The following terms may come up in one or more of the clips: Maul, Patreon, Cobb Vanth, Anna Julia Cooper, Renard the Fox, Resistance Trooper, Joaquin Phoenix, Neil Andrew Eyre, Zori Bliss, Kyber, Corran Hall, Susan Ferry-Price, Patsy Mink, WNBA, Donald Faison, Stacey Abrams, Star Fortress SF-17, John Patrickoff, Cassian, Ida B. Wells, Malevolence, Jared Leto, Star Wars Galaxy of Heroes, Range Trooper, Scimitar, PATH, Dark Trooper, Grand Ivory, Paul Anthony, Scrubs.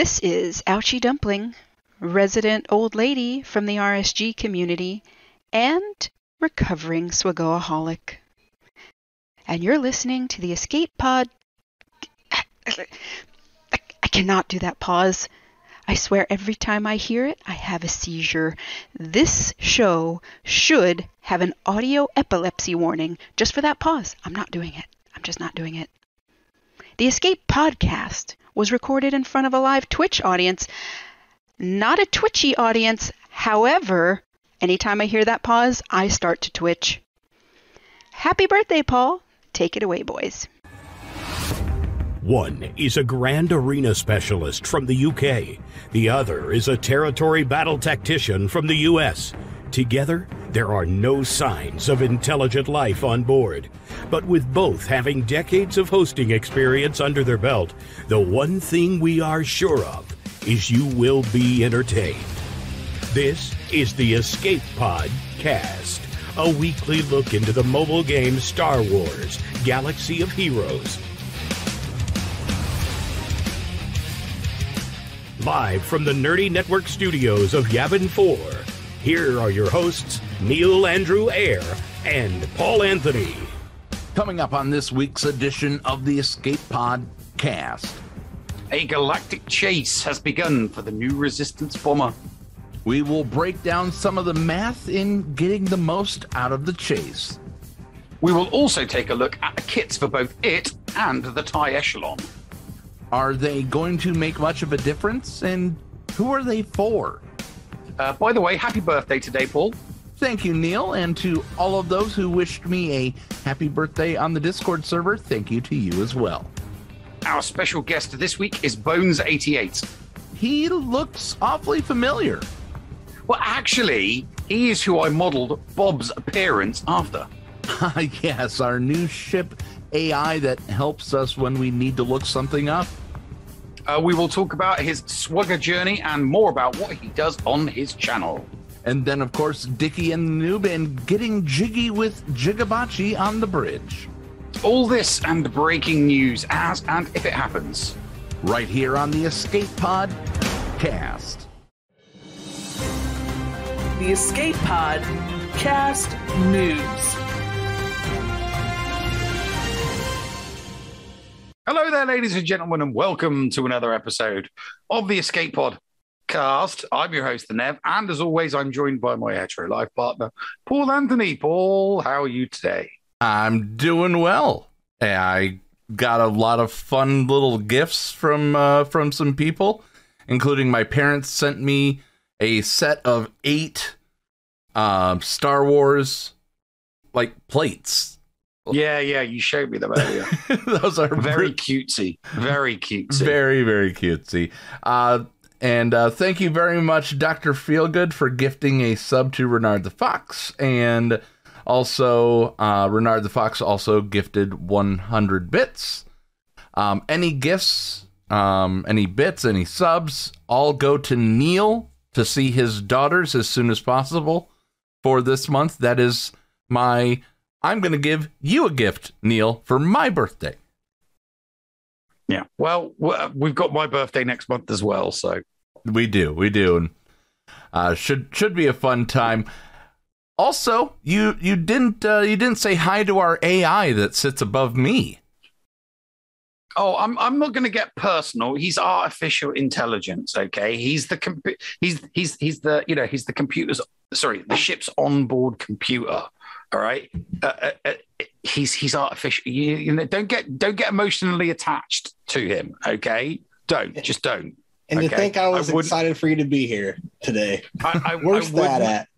This is Ouchie Dumpling, resident old lady from the RSG community and recovering swagoaholic. And you're listening to the Escape Pod... I cannot do that pause. I swear every time I hear it, I have a seizure. This show should have an audio epilepsy warning just for that pause. I'm not doing it. I'm just not doing it. The Escape Podcast was recorded in front of a live Twitch audience, not a twitchy audience. However, anytime I hear that pause, I start to twitch. Happy birthday, Paul. Take it away, boys. One is a Grand Arena Specialist from the UK. The other is a Territory Battle Tactician from the US. Together, there are no signs of intelligent life on board. But with both having decades of hosting experience under their belt, the one thing we are sure of is you will be entertained. This is the Escape Pod Cast, a weekly look into the mobile game Star Wars Galaxy of Heroes. Live from the Nerdy Network studios of Yavin 4, here are your hosts, Neil Andrew Eyre and Paul Anthony. Coming up on this week's edition of the Escape Pod Cast. A galactic chase has begun for the new Resistance bomber. We will break down some of the math in getting the most out of the chase. We will also take a look at the kits for both it and the TIE Echelon. Are they going to make much of a difference, and who are they for? By the way, happy birthday today, Paul. Thank you, Neil, and to all of those who wished me a happy birthday on the Discord server, thank you to you as well. Our special guest this week is Bonez88. He looks awfully familiar. Well, actually, he is who I modeled Bob's appearance after. Yes, our new ship AI that helps us when we need to look something up. We will talk about his swagger journey and more about what he does on his channel. And then, of course, Dickie and the Noob and getting jiggy with Jigabachi on the bridge. All this and breaking news as and if it happens. Right here on the Escape Pod Cast. The Escape Pod Cast News. Hello there, ladies and gentlemen, and welcome to another episode of the Escape Pod Cast. I'm your host, the Nev, and as always, I'm joined by my hetero life partner, Paul Anthony. Paul, how are you today? I'm doing well. I got a lot of fun little gifts from some people, including my parents sent me a set of 8 Star Wars like plates. Yeah, you showed me them earlier. Those are very cutesy. Very cutesy. Very, very cutesy. And thank you very much, Dr. Feelgood, for gifting a sub to Renard the Fox. And also, Renard the Fox also gifted 100 bits. Any gifts, any bits, any subs, all go to Neil to see his daughters as soon as possible for this month. That is my... I'm going to give you a gift, Neil, for my birthday. Yeah, well, we've got my birthday next month as well, so. We do. And should be a fun time. Also, you didn't say hi to our AI that sits above me. Oh, I'm not going to get personal. He's artificial intelligence, okay? He's the ship's onboard computer. All right, he's artificial. You know, don't get emotionally attached to him. Okay, don't. And okay? To think I was excited for you to be here today. Where's that at?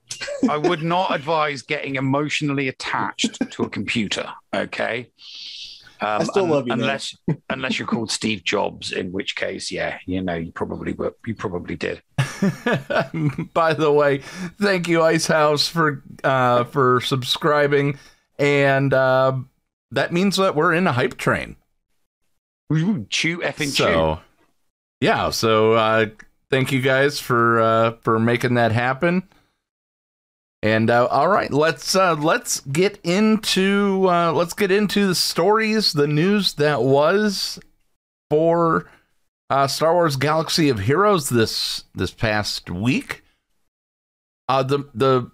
I would not advise getting emotionally attached to a computer. Okay, I still love you, unless you're called Steve Jobs, in which case, yeah, you know, you probably did. By the way, thank you, Ice House, for subscribing, and that means that we're in a hype train. Ooh, chew. Yeah, so thank you guys for making that happen. And all right, let's get into the stories, the news that was for Star Wars Galaxy of Heroes this past week. The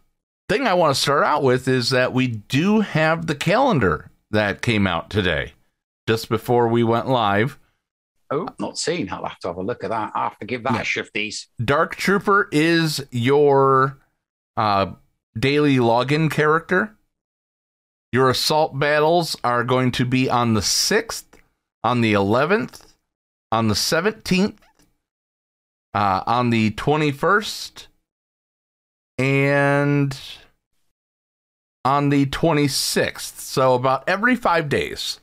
thing I want to start out with is that we do have the calendar that came out today, just before we went live. Oh, I've not seen. I'll have to have a look at that. I'll have to give that a shifties. Dark Trooper is your daily login character. Your assault battles are going to be on the 6th, on the 11th, on the 17th, on the 21st, and on the 26th. So about every 5 days,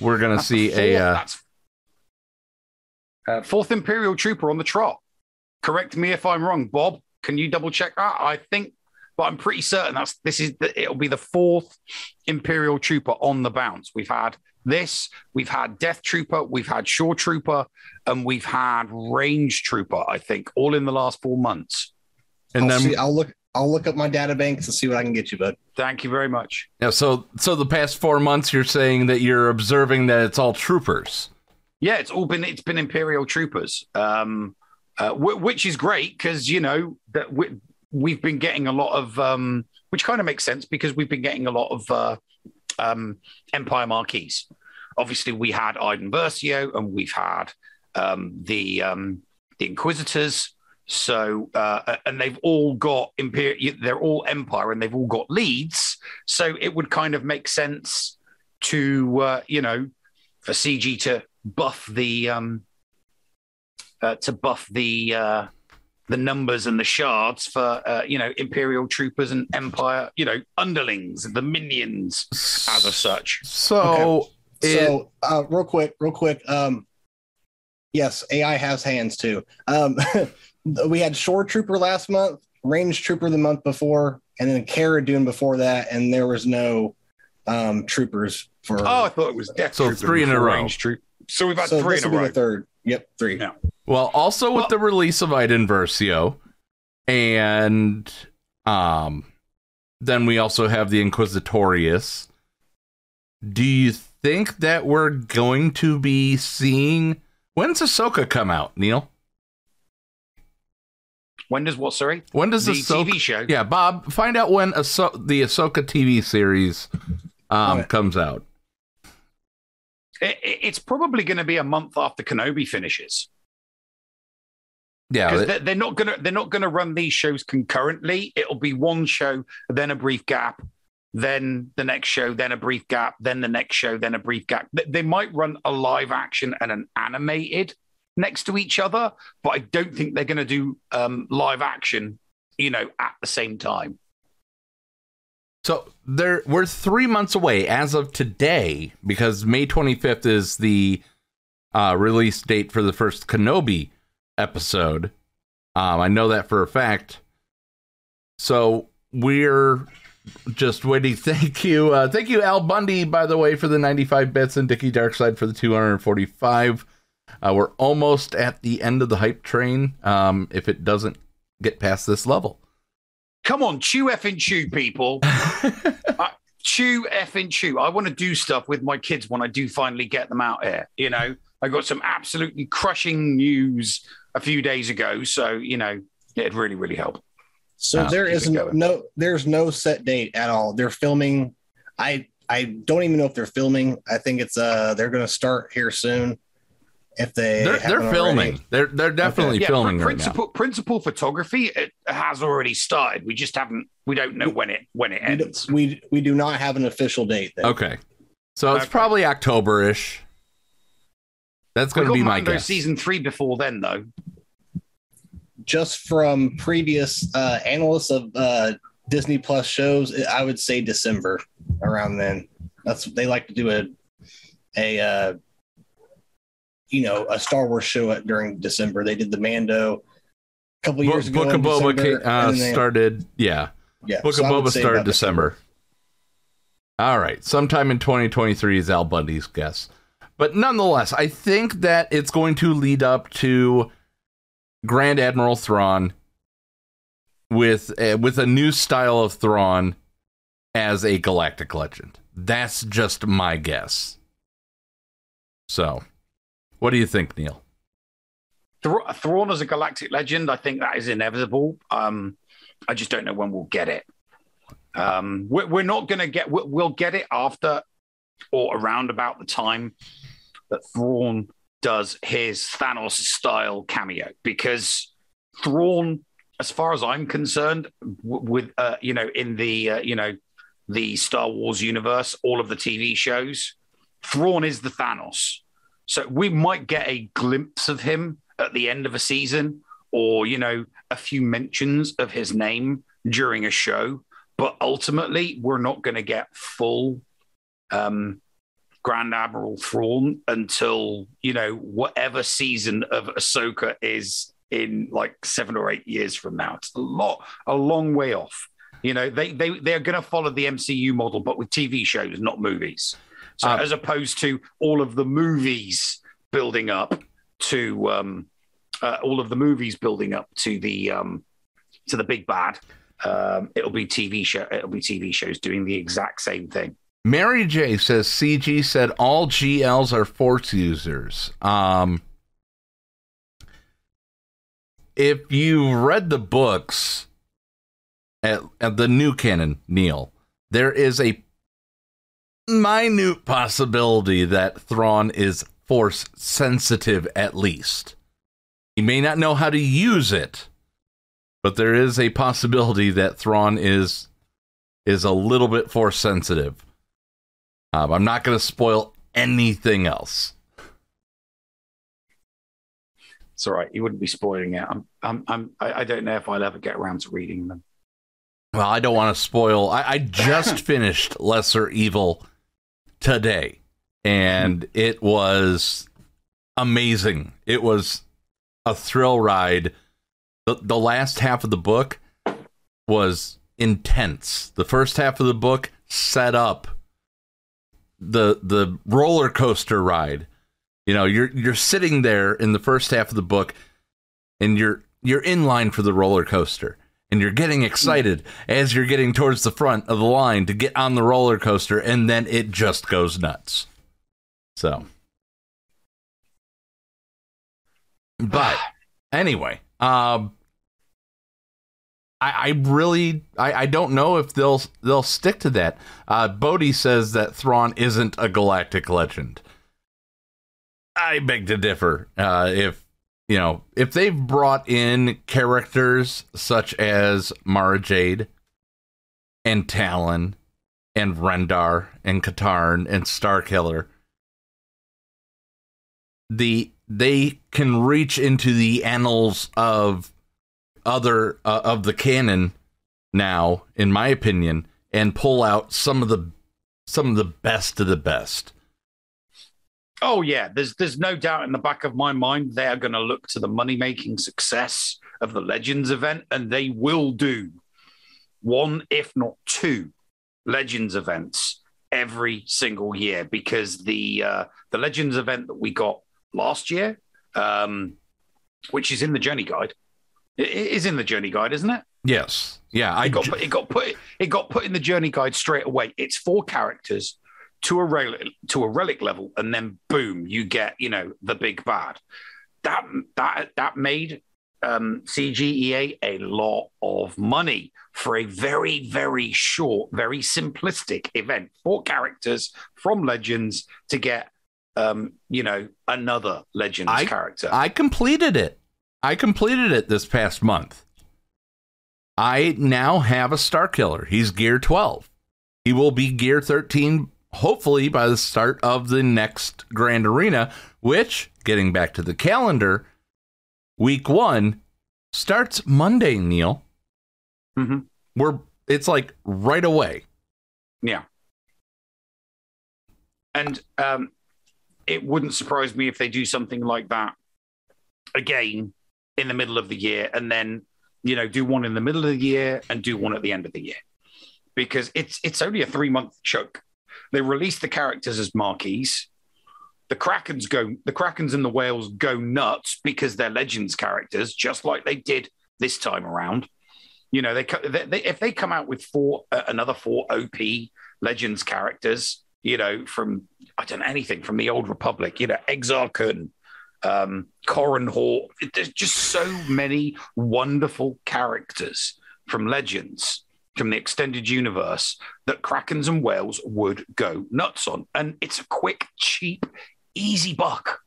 we're going to see a... Fourth Imperial Trooper on the trot. Correct me if I'm wrong, Bob. Can you double check that? I think, but I'm pretty certain it'll be the fourth Imperial Trooper on the bounce. We've had this, we've had Death Trooper, we've had Shore Trooper, and we've had Range Trooper. I think all in the last 4 months. And I'll look up my data banks and see what I can get you, bud. Thank you very much. Yeah. So the past 4 months, you're saying that you're observing that it's all troopers. Yeah, it's been Imperial Troopers, which is great because, you know, that we've been getting a lot of, which kind of makes sense because we've been getting a lot of Empire Marquees. Obviously, we had Iden Versio and we've had the Inquisitors. So and they've all got they're all Empire and they've all got leads. So it would kind of make sense to, for CG to buff the numbers and the shards for Imperial Troopers and Empire underlings, the minions as of such. So, okay. Real quick. Yes, AI has hands too. We had Shore Trooper last month, Range Trooper the month before, and then Cara Dune before that, and there was no troopers for. Oh, I thought it was Death Trooper. So 3 in a row. Range Trooper. So we've got 3 in a row. The third. Yep, 3. Yeah. Well, also with the release of Iden Versio, and then we also have the Inquisitorius. Do you think that we're going to be seeing... When's Ahsoka come out, Neil? When does what, sorry? When does the Ahsoka... TV show? Yeah, Bob, find out when the Ahsoka TV series comes out. It's probably going to be a month after Kenobi finishes. Yeah, because they're not going to run these shows concurrently. It'll be one show, then a brief gap, then the next show, then a brief gap, then the next show, then a brief gap. They might run a live action and an animated next to each other, but I don't think they're going to do live action, at the same time. So we're 3 months away as of today, because May 25th is the release date for the first Kenobi episode. I know that for a fact. So we're just waiting. Thank you, Al Bundy, by the way, for the 95 bits, and Dickie Darkside for the 245. We're almost at the end of the hype train. If it doesn't get past this level. Come on, chew, people. Chew. I want to do stuff with my kids when I do finally get them out here. I got some absolutely crushing news a few days ago. So, it'd really, really help. So there's no set date at all. They're filming. I don't even know if they're filming. I think it's they're going to start here soon. If they're filming already. They're definitely filming right now. Principal photography has already started. We just haven't. We don't know when it ends. We do not have an official date. Then. Okay, so it's probably October-ish. That's going to be my guess. Season 3 before then, though. Just from previous analysts of Disney Plus shows, I would say December around then. That's they like to do a Star Wars show during December. They did the Mando a couple years ago. Book of Boba started. Yeah. Book of Boba started December. All right. Sometime in 2023 is Al Bundy's guess. But nonetheless, I think that it's going to lead up to Grand Admiral Thrawn with a new style of Thrawn as a galactic legend. That's just my guess. So... What do you think, Neil? Thrawn as a galactic legend, I think that is inevitable. I just don't know when we'll get it. We're not going to get... We'll get it after or around about the time that Thrawn does his Thanos-style cameo, because Thrawn, as far as I'm concerned, with in the the Star Wars universe, all of the TV shows, Thrawn is the Thanos. So we might get a glimpse of him at the end of a season, or a few mentions of his name during a show. But ultimately, we're not going to get full Grand Admiral Thrawn until whatever season of Ahsoka is in, like 7 or 8 years from now. It's a long way off. They're going to follow the MCU model, but with TV shows, not movies. So as opposed to all of the movies building up to to the big bad, it'll be TV shows doing the exact same thing. Mary J says CG said all GLs are Force users. If you read the books at the new canon, Neil, there is a minute possibility that Thrawn is Force sensitive at least. He may not know how to use it, but there is a possibility that Thrawn is a little bit Force sensitive. I'm not going to spoil anything else. It's all right. You wouldn't be spoiling it. I don't know if I'll ever get around to reading them. Well, I don't want to spoil. I just finished Lesser Evil today, and it was amazing. It was a thrill ride. The last half of the book was intense. The first half of the book set up the roller coaster ride. You're sitting there in the first half of the book, and you're in line for the roller coaster, and you're getting excited as you're getting towards the front of the line to get on the roller coaster, and then it just goes nuts. So, but anyway, I don't know if they'll stick to that. Bodhi says that Thrawn isn't a galactic legend. I beg to differ. If they've brought in characters such as Mara Jade and Talon and Rendar and Katarn and Starkiller, they can reach into the annals of other of the canon now, in my opinion, and pull out some of the best of the best. Oh yeah, there's no doubt in the back of my mind they are going to look to the money-making success of the Legends event, and they will do one, if not two, Legends events every single year, because the Legends event that we got last year, which is in the Journey Guide, it is in the Journey Guide, isn't it? Yes. Yeah, it got put in the Journey Guide straight away. It's 4 characters. To a relic level, and then boom, you get the big bad. That made CGEA a lot of money for a very, very short, very simplistic event. 4 characters from Legends to get another Legends character. I completed it this past month. I now have a Starkiller. He's gear 12. He will be gear 13. Hopefully by the start of the next Grand Arena, which, getting back to the calendar, week 1 starts Monday, Neil. Mm-hmm. It's like right away. Yeah. And it wouldn't surprise me if they do something like that again in the middle of the year, and then, do one in the middle of the year and do one at the end of the year. Because it's only a 3-month chunk. They release the characters as marquees. The Krakens and the Whales go nuts because they're Legends characters, just like they did this time around. If they come out with another four OP Legends characters, from anything from the Old Republic, Exar Kun, Corran Hall. There's just so many wonderful characters from Legends, from the extended universe, that Krakens and whales would go nuts on. And it's a quick, cheap, easy buck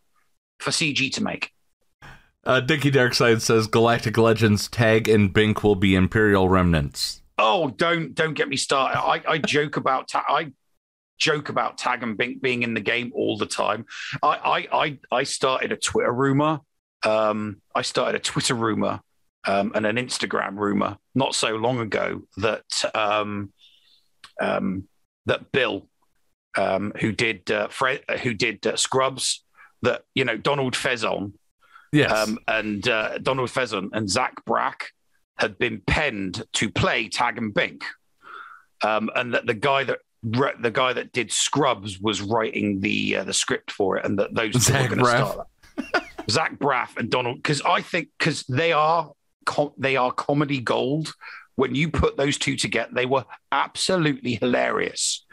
for CG to make. Dickie Darkside says Galactic Legends Tag and Bink will be Imperial remnants. Oh, don't get me started. I joke about Tag and Bink being in the game all the time. I started a Twitter rumor. And an Instagram rumor not so long ago that that Bill, who did Scrubs, that Donald Faison, Donald Faison and Zach Braff had been penned to play Tag and Bink, and that the guy that did Scrubs was writing the script for it, and that those two were going to start that. Zach Braff and Donald, because they are comedy gold. When you put those two together, they were absolutely hilarious.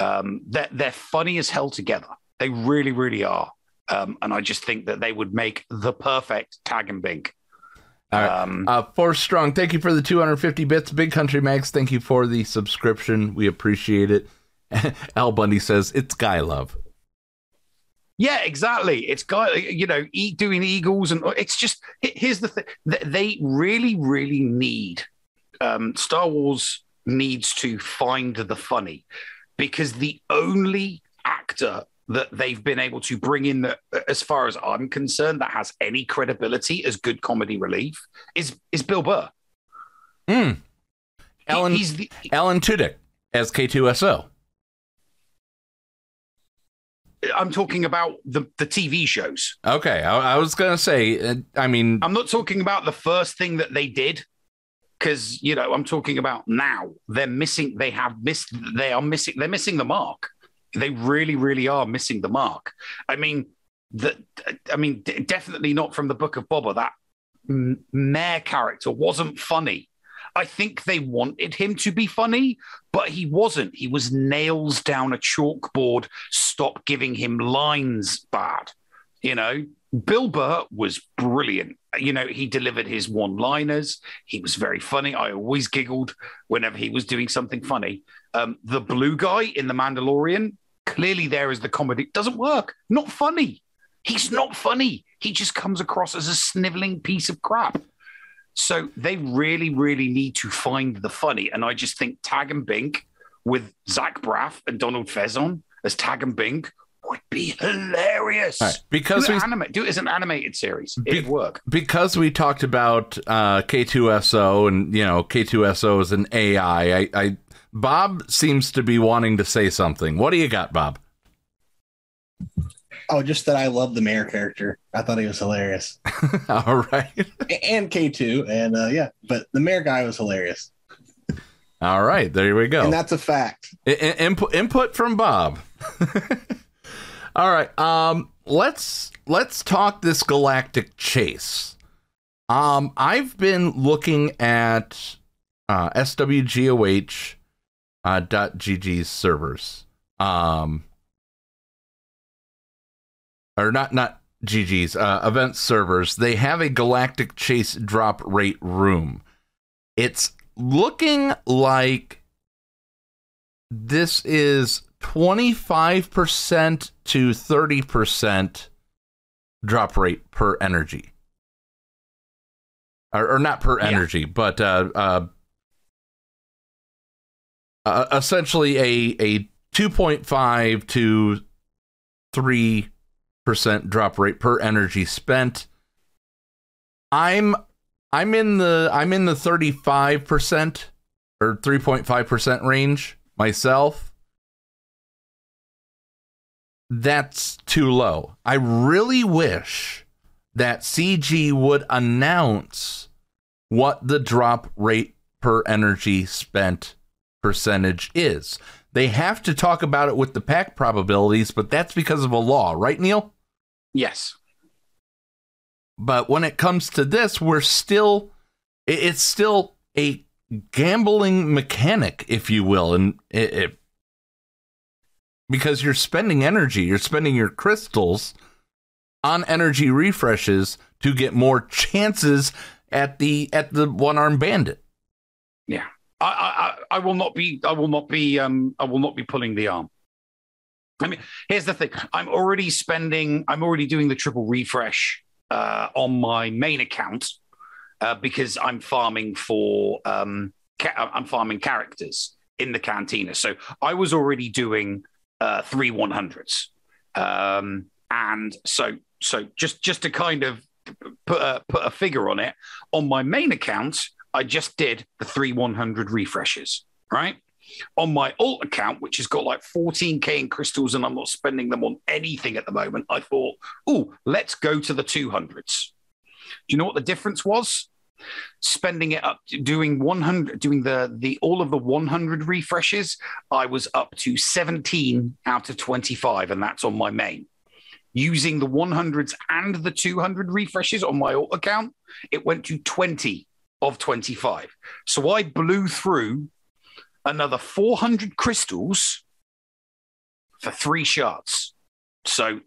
They're funny as hell together. They really, really are. And I just think that they would make the perfect Tag and Bink. All right. Force Strong, thank you for the 250 bits. Big Country Max, thank you for the subscription. We appreciate it. Al Bundy says, it's guy love. Yeah, exactly. It's guy, doing Eagles, and it's just, here's the thing. They really, really need, Star Wars needs to find the funny, because the only actor that they've been able to bring in, that, as far as I'm concerned, that has any credibility as good comedy relief is Bill Burr. Mm. Alan Tudyk as K2SO. I'm talking about the TV shows. Okay, I was going to say, I mean... I'm not talking about the first thing that they did, because, I'm talking about now. They're missing the mark. They really, really are missing the mark. I mean, definitely not from the Book of Boba. That Mayor character wasn't funny. I think they wanted him to be funny, but he wasn't. He was nails down a chalkboard. Stop giving him lines bad. Bill Burr was brilliant. He delivered his one-liners. He was very funny. I always giggled whenever he was doing something funny. The blue guy in The Mandalorian, clearly there is the comedy. Doesn't work. Not funny. He's not funny. He just comes across as a sniveling piece of crap. So they really, really need to find the funny. And I just think Tag and Bink with Zach Braff and Donald Faison as Tag and Bink would be hilarious. Right, because do it as an animated series. It'd work. Because we talked about K2SO, and, K2SO is an AI. Bob seems to be wanting to say something. What do you got, Bob? Oh, just that I love the Mayor character. I thought he was hilarious. All right. And K2. And but the Mayor guy was hilarious. All right. There we go. And that's a fact. Input from Bob. All right. Let's talk this galactic chase. I've been looking at swgoh.gg's servers. Or not GG's, event servers. They have a galactic chase drop rate room. It's looking like this is 25% to 30% drop rate per energy. Or not per energy, but essentially a 2.5 to 3% drop rate per energy spent. I'm in the 35% or 3.5% range myself. That's too low. I really wish that CG would announce what the drop rate per energy spent percentage is. They have to talk about it with the pack probabilities, but that's because of a law, right, Neil? Yes. But when it comes to this, it's still a gambling mechanic, if you will, and because you're spending energy, you're spending your crystals on energy refreshes to get more chances at the one-armed bandit. Yeah, I will not be pulling the arm. I mean, here's the thing. I'm already doing the triple refresh on my main account because I'm farming for I'm farming characters in the cantina. So I was already doing 3 100s. And so just to kind of put a figure on it, on my main account, I just did the 3 100 refreshes, right? On my alt account, which has got like 14k in crystals and I'm not spending them on anything at the moment, I thought, oh, let's go to the 200s. Do you know what the difference was? Spending it up, doing 100, doing the all of the 100 refreshes, I was up to 17 out of 25, and that's on my main. Using the 100s and the 200 refreshes on my alt account, it went to 20 of 25. So I blew through another 400 crystals for 3 shards. So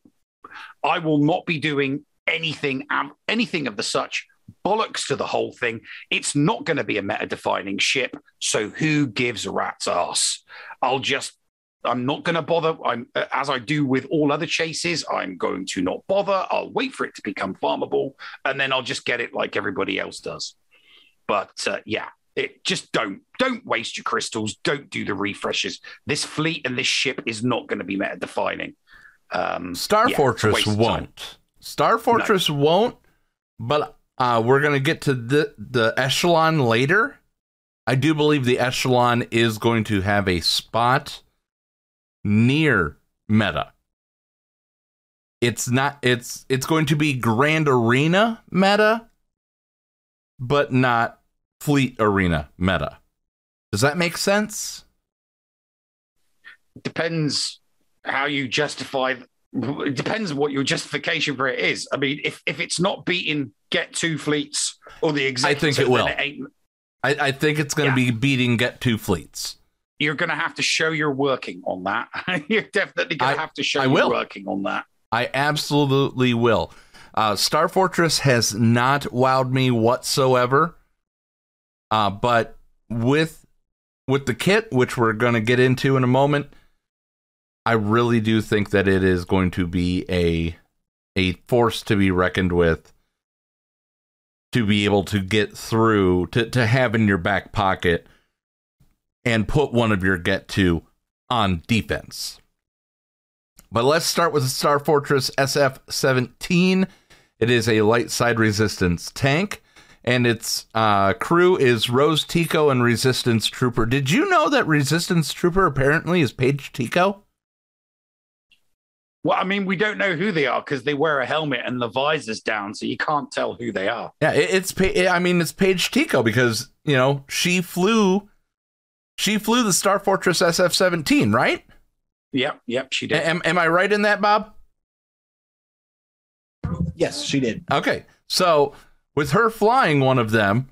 I will not be doing anything of the such. Bollocks to the whole thing. It's not going to be a meta-defining ship, so who gives a rat's ass? I'm not going to bother. As I do with all other chases, I'm going to not bother. I'll wait for it to become farmable, and then I'll just get it like everybody else does. But don't waste your crystals. Don't do the refreshes. This fleet and this ship is not going to be meta-defining. Star Fortress won't. But we're going to get to the Echelon later. I do believe the Echelon is going to have a spot near meta. It's going to be Grand Arena meta, but not Fleet Arena meta. Does that make sense? Depends how you justify. It depends what your justification for it is. I mean, if it's not beating Get 2 Fleets or the Executor, I think it will. I think it's going to be beating Get 2 Fleets. You're going to have to show you're working on that. You're definitely going to have to show you're working on that. I absolutely will. Star Fortress has not wowed me whatsoever. But with the kit, which we're going to get into in a moment, I really do think that it is going to be a force to be reckoned with, to be able to get through, to have in your back pocket and put one of your Get To on defense. But let's start with the Star Fortress SF-17. It is a light side resistance tank, and its crew is Rose Tico and Resistance Trooper. Did you know that Resistance Trooper apparently is Paige Tico? Well, I mean, we don't know who they are because they wear a helmet and the visor's down, so you can't tell who they are. Yeah, it's Paige Tico because, you know, she flew the Star Fortress SF-17, right? Yep, she did. Am I right in that, Bob? Yes, she did. Okay, so with her flying one of them,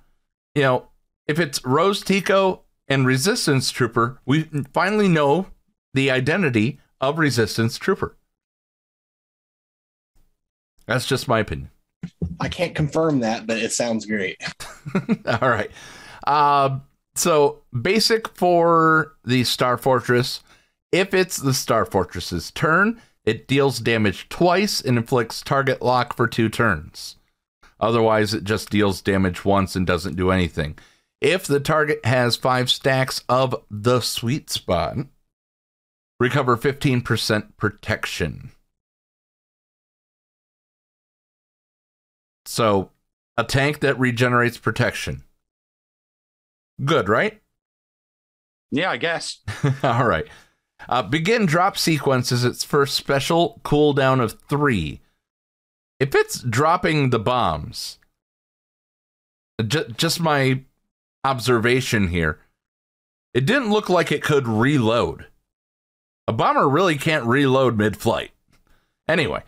you know, if it's Rose Tico and Resistance Trooper, we finally know the identity of Resistance Trooper. That's just my opinion. I can't confirm that, but it sounds great. All right. So basic for the Star Fortress, if it's the Star Fortress's turn, it deals damage twice and inflicts target lock for 2 turns. Otherwise, it just deals damage once and doesn't do anything. If the target has 5 stacks of the sweet spot, recover 15% protection. So a tank that regenerates protection. Good, right? Yeah, I guess. All right. Begin drop sequence is its first special, cooldown of 3. If it's dropping the bombs, just my observation here, it didn't look like it could reload. A bomber really can't reload mid-flight. Anyway,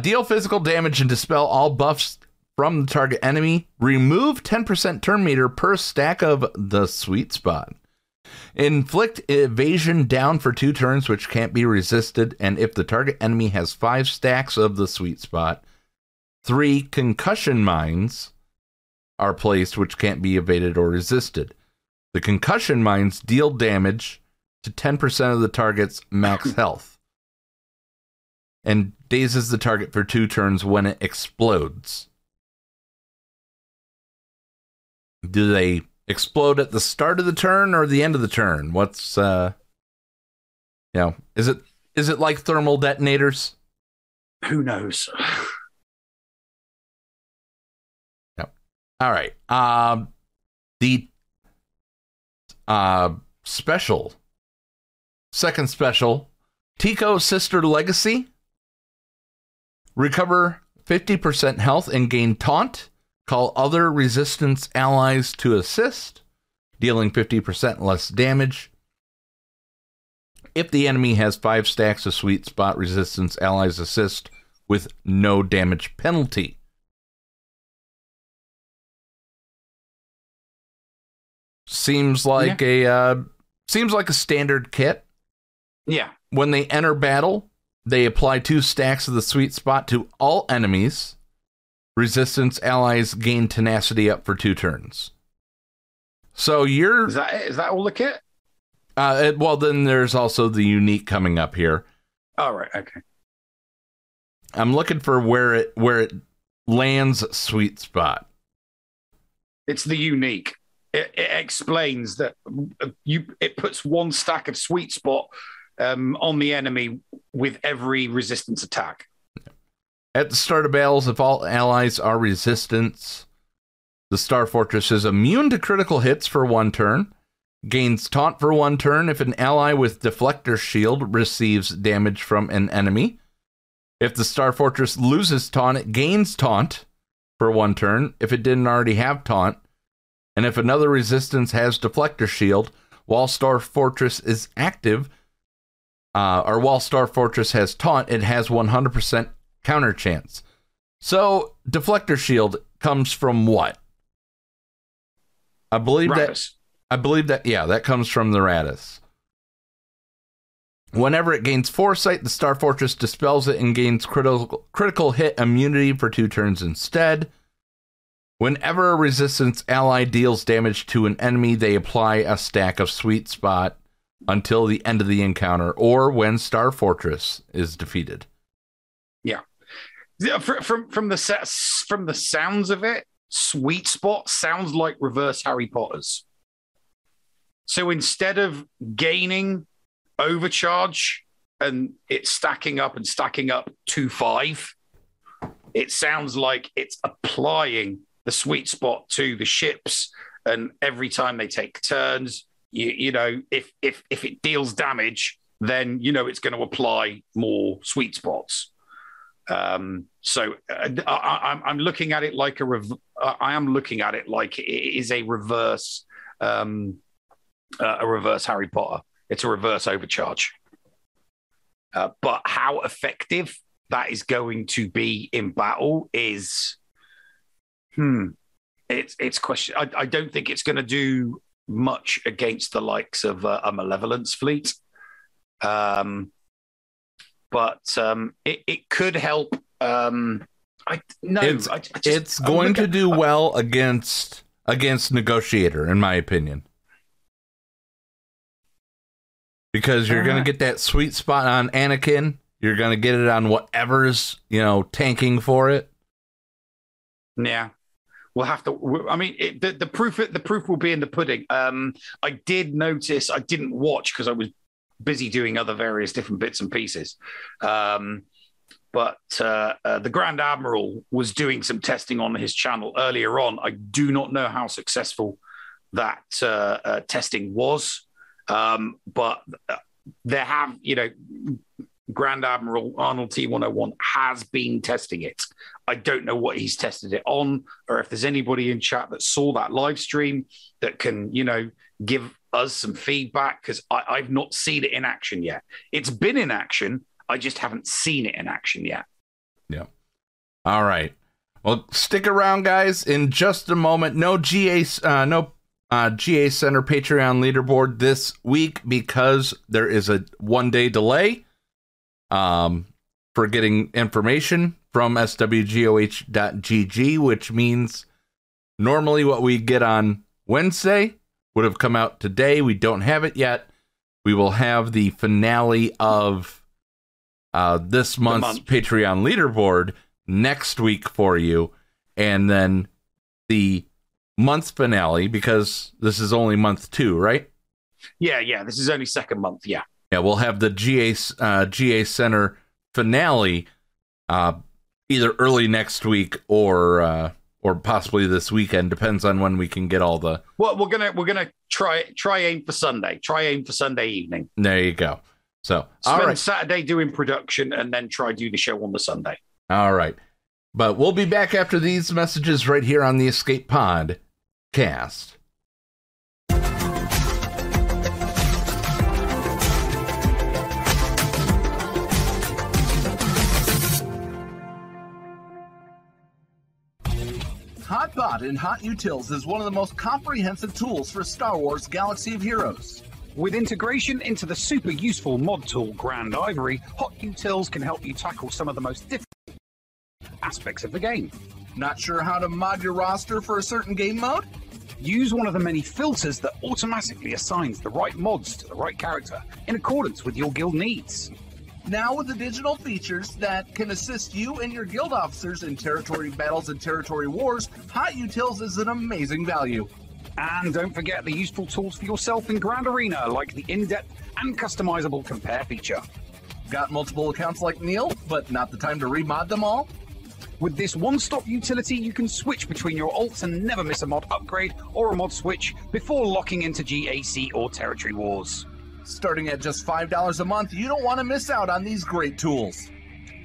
deal physical damage and dispel all buffs from the target enemy, remove 10% turn meter per stack of the sweet spot. Inflict evasion down for 2 turns, which can't be resisted, and if the target enemy has 5 stacks of the sweet spot, 3 concussion mines are placed, which can't be evaded or resisted. The concussion mines deal damage to 10% of the target's max health and dazes the target for 2 turns when it explodes. Do they explode at the start of the turn or the end of the turn? What's, you know, is it like thermal detonators? Who knows? No. All right. The second special, Tico Sister Legacy. Recover 50% health and gain taunt. Call other resistance allies to assist, dealing 50% less damage. If the enemy has 5 stacks of sweet spot, resistance allies assist with no damage penalty. Seems like a standard kit. Yeah. When they enter battle, they apply 2 stacks of the sweet spot to all enemies. Resistance allies gain tenacity up for 2 turns. So you're... Is that all the kit? Well, then there's also the unique coming up here. All right, okay. I'm looking for where it lands sweet spot. It's the unique. It explains that it puts 1 stack of sweet spot on the enemy with every resistance attack. At the start of battles, if all allies are resistance, the Star Fortress is immune to critical hits for 1 turn, gains taunt for 1 turn if an ally with Deflector Shield receives damage from an enemy. If the Star Fortress loses taunt, it gains taunt for 1 turn if it didn't already have taunt, and if another resistance has Deflector Shield, while Star Fortress is active, or while Star Fortress has taunt, it has 100% counter chance. So Deflector Shield comes from what? I believe that comes from the Raddus. Whenever it gains Foresight, the Star Fortress dispels it and gains critical hit immunity for 2 turns instead. Whenever a resistance ally deals damage to an enemy, they apply a stack of sweet spot until the end of the encounter or when Star Fortress is defeated. Yeah. From the sounds of it, sweet spot sounds like reverse Harry Potter's. So instead of gaining overcharge and it's stacking up to 5, it sounds like it's applying the sweet spot to the ships. And every time they take turns, if it deals damage, then you know it's going to apply more sweet spots. So I am looking at it like it is a reverse Harry Potter. It's a reverse overcharge. But how effective that is going to be in battle is, it's question. I don't think it's going to do much against the likes of a Malevolence fleet. But it could help. It's going to do well against Negotiator, in my opinion, because you're going to get that sweet spot on Anakin. You're going to get it on whatever's tanking for it. Yeah, we'll have to. I mean, the proof will be in the pudding. I did notice. I didn't watch because I was busy doing other various different bits and pieces. But the Grand Admiral was doing some testing on his channel earlier on. I do not know how successful that testing was. But there have, Grand Admiral Arnold T101 has been testing it. I don't know what he's tested it on, or if there's anybody in chat that saw that live stream that can, give us some feedback, because I've not seen it in action yet. It's been in action. I just haven't seen it in action yet. Yeah. All right. Well, stick around, guys. In just a moment, no GA Center Patreon leaderboard this week because there is a one-day delay for getting information from swgoh.gg, which means normally what we get on Wednesday would have come out today. We don't have it yet. We will have the finale of this month's Patreon leaderboard next week for you. And then the month finale, because this is only month 2, right? Yeah. This is only second month. Yeah. We'll have the GA Center finale either early next week or possibly this weekend. Depends on when we can get all the. Well, we're gonna try aim for Sunday. Try aim for Sunday evening. There you go. So spend all right. Saturday doing production and then try do the show on the Sunday. All right. But we'll be back after these messages right here on the Escape Pod Cast. HotBot in Hot Utils is one of the most comprehensive tools for Star Wars Galaxy of Heroes. With integration into the super useful mod tool Grand Ivory, Hot Utils can help you tackle some of the most difficult aspects of the game. Not sure how to mod your roster for a certain game mode? Use one of the many filters that automatically assigns the right mods to the right character in accordance with your guild needs. Now with the digital features that can assist you and your guild officers in territory battles and territory wars, Hot Utils is an amazing value. And don't forget the useful tools for yourself in Grand Arena, like the in-depth and customizable compare feature. Got multiple accounts like Neil, but not the time to remod them all? With this one-stop utility, you can switch between your alts and never miss a mod upgrade or a mod switch before locking into GAC or territory wars. Starting at just $5 a month, you don't want to miss out on these great tools.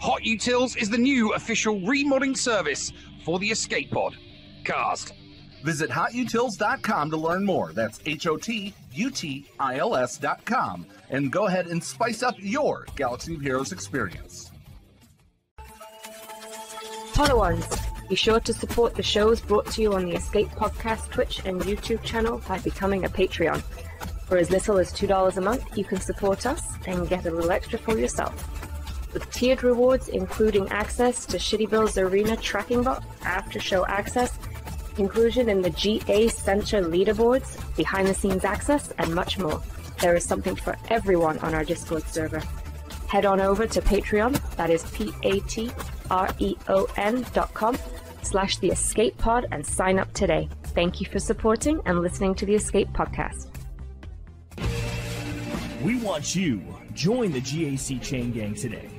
Hot Utils is the new official remodding service for the Escape Pod Cast. Visit hotutils.com to learn more. That's HOTUTILS.com. And go ahead and spice up your Galaxy of Heroes experience. Followers, be sure to support the shows brought to you on the Escape Podcast Twitch and YouTube channel by becoming a Patreon. For as little as $2 a month, you can support us and get a little extra for yourself. With tiered rewards, including access to Shitty Bills Arena tracking bot, after-show access, inclusion in the GA Center leaderboards, behind-the-scenes access, and much more. There is something for everyone on our Discord server. Head on over to Patreon, that is patreon.com/theescapepod and sign up today. Thank you for supporting and listening to the Escape Podcast. We want you. Join the GAC chain gang today.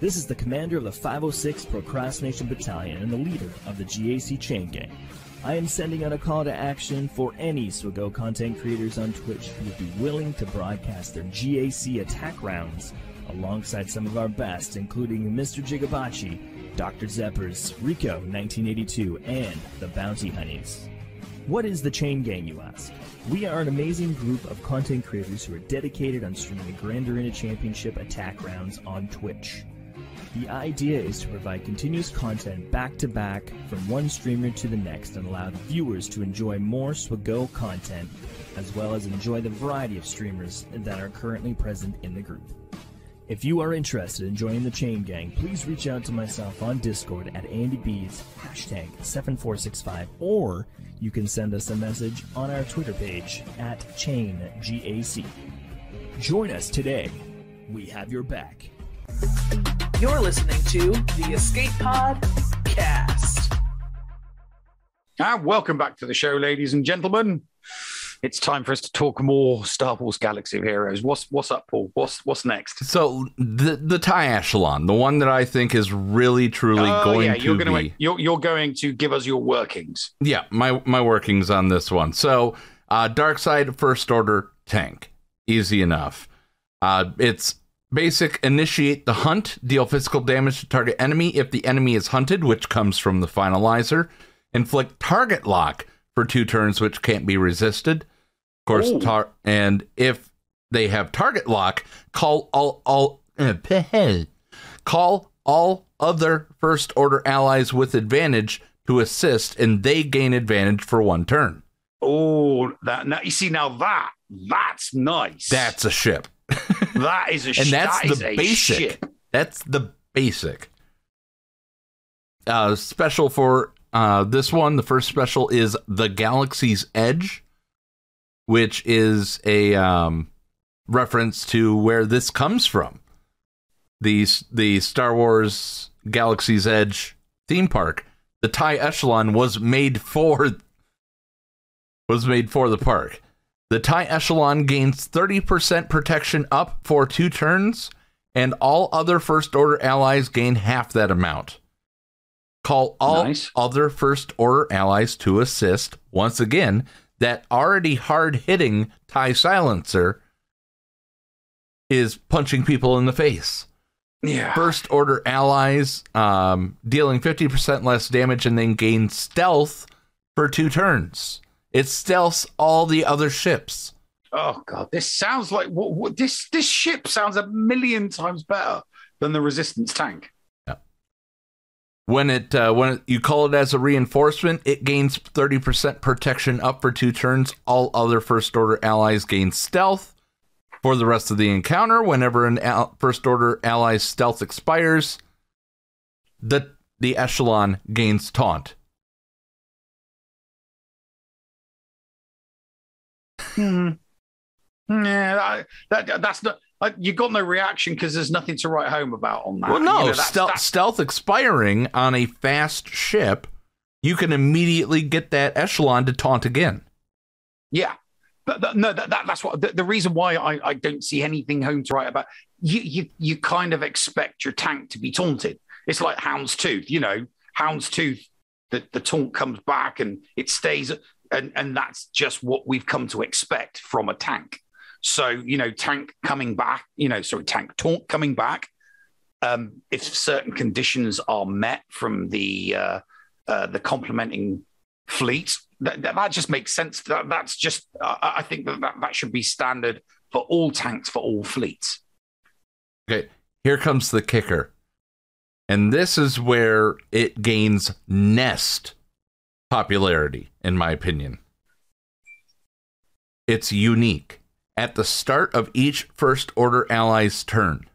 This is the commander of the 506 Procrastination Battalion and the leader of the GAC chain gang. I am sending out a call to action for any SWGO content creators on Twitch who would be willing to broadcast their GAC attack rounds alongside some of our best, including Mr. Jigabachi, Dr. Zeppers, Rico 1982, and the Bounty Honeys. What is the chain gang, you ask? We are an amazing group of content creators who are dedicated on streaming the Grand Arena Championship attack rounds on Twitch. The idea is to provide continuous content back-to-back from one streamer to the next and allow the viewers to enjoy more SWGO content as well as enjoy the variety of streamers that are currently present in the group. If you are interested in joining the chain gang, please reach out to myself on Discord at AndyBees #7465, or you can send us a message on our Twitter page at ChainGAC. Join us today. We have your back. You're listening to the Escape Pod Cast. And welcome back to the show, ladies and gentlemen. It's time for us to talk more Star Wars Galaxy of Heroes. What's up, Paul? What's next? So the TIE Echelon, the one that I think is really truly you're going to give us your workings. Yeah, my workings on this one. So Darkside First Order tank, easy enough. It's basic: initiate the hunt, deal physical damage to target enemy if the enemy is hunted, which comes from the Finalizer. Inflict target lock for 2 turns, which can't be resisted. Of course, and if they have target lock, call all other First Order allies with advantage to assist, and they gain advantage for 1 turn. Oh, that's nice. That's a ship. That is a ship. And that's the basic. special for this one. The first special is The Galaxy's Edge, which is a reference to where this comes from. The Star Wars Galaxy's Edge theme park. The TIE Echelon was made for the park. The TIE Echelon gains 30% protection up for 2 turns, and all other First Order allies gain half that amount. Call all other First Order allies to assist, once again, that already hard-hitting TIE Silencer is punching people in the face. Yeah. First Order allies dealing 50% less damage and then gain stealth for 2 turns. It stealths all the other ships. Oh god, this sounds like what this ship sounds 1,000,000 times better than the Resistance tank. Yeah. When you call it as a reinforcement, it gains 30% protection up for 2 turns. All other First Order allies gain stealth. For the rest of the encounter, whenever an First Order ally's stealth expires, the Echelon gains taunt. Yeah, that's not. You got no reaction because there's nothing to write home about on that. Well, no, stealth expiring on a fast ship, you can immediately get that Echelon to taunt again. Yeah. But no, that's what the reason why I don't see anything home to write about. You kind of expect your tank to be taunted. It's like Hound's Tooth, you know. Hound's Tooth, the taunt comes back and it stays, and that's just what we've come to expect from a tank. So you know, tank taunt coming back. If certain conditions are met from the complementing fleet. That just makes sense. That's just, I think that should be standard for all tanks, for all fleets. Okay, here comes the kicker. And this is where it gains nest popularity, in my opinion. It's unique. At the start of each First Order ally's turn,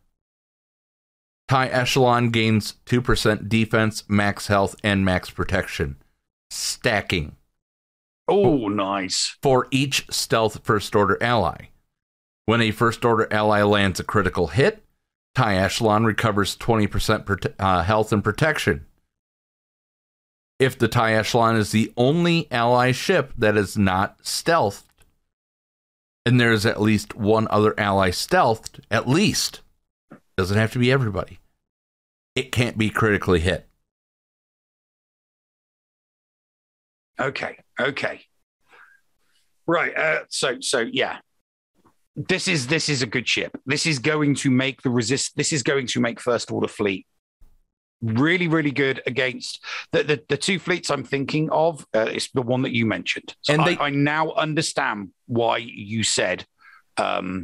TIE Echelon gains 2% defense, max health, and max protection. Stacking. Oh, nice. For each stealth First Order ally. When a First Order ally lands a critical hit, TIE Echelon recovers 20% health and protection. If the TIE Echelon is the only ally ship that is not stealthed, and there is at least one other ally stealthed, at least, doesn't have to be everybody, it can't be critically hit. Okay. Right. So yeah, this is a good ship. This is going to make First Order fleet really, really good against the two fleets I'm thinking of. It's the one that you mentioned. So and I now understand why you said, was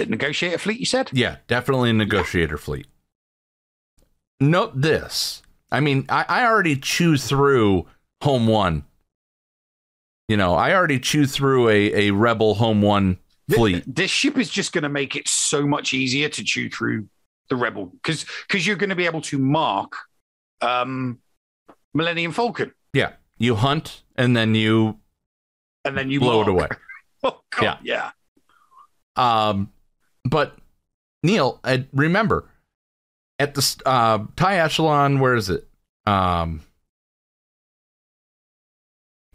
it Negotiator fleet? You said, yeah, definitely a Negotiator fleet. Note this. I mean, I already chew through Home One. You know, I already chew through a Rebel Home One fleet. This ship is just going to make it so much easier to chew through the Rebel because you're going to be able to mark Millennium Falcon. Yeah, you hunt and then you blow mark it away. Oh god, yeah. But Neil, remember. At the TIE Echelon, where is it?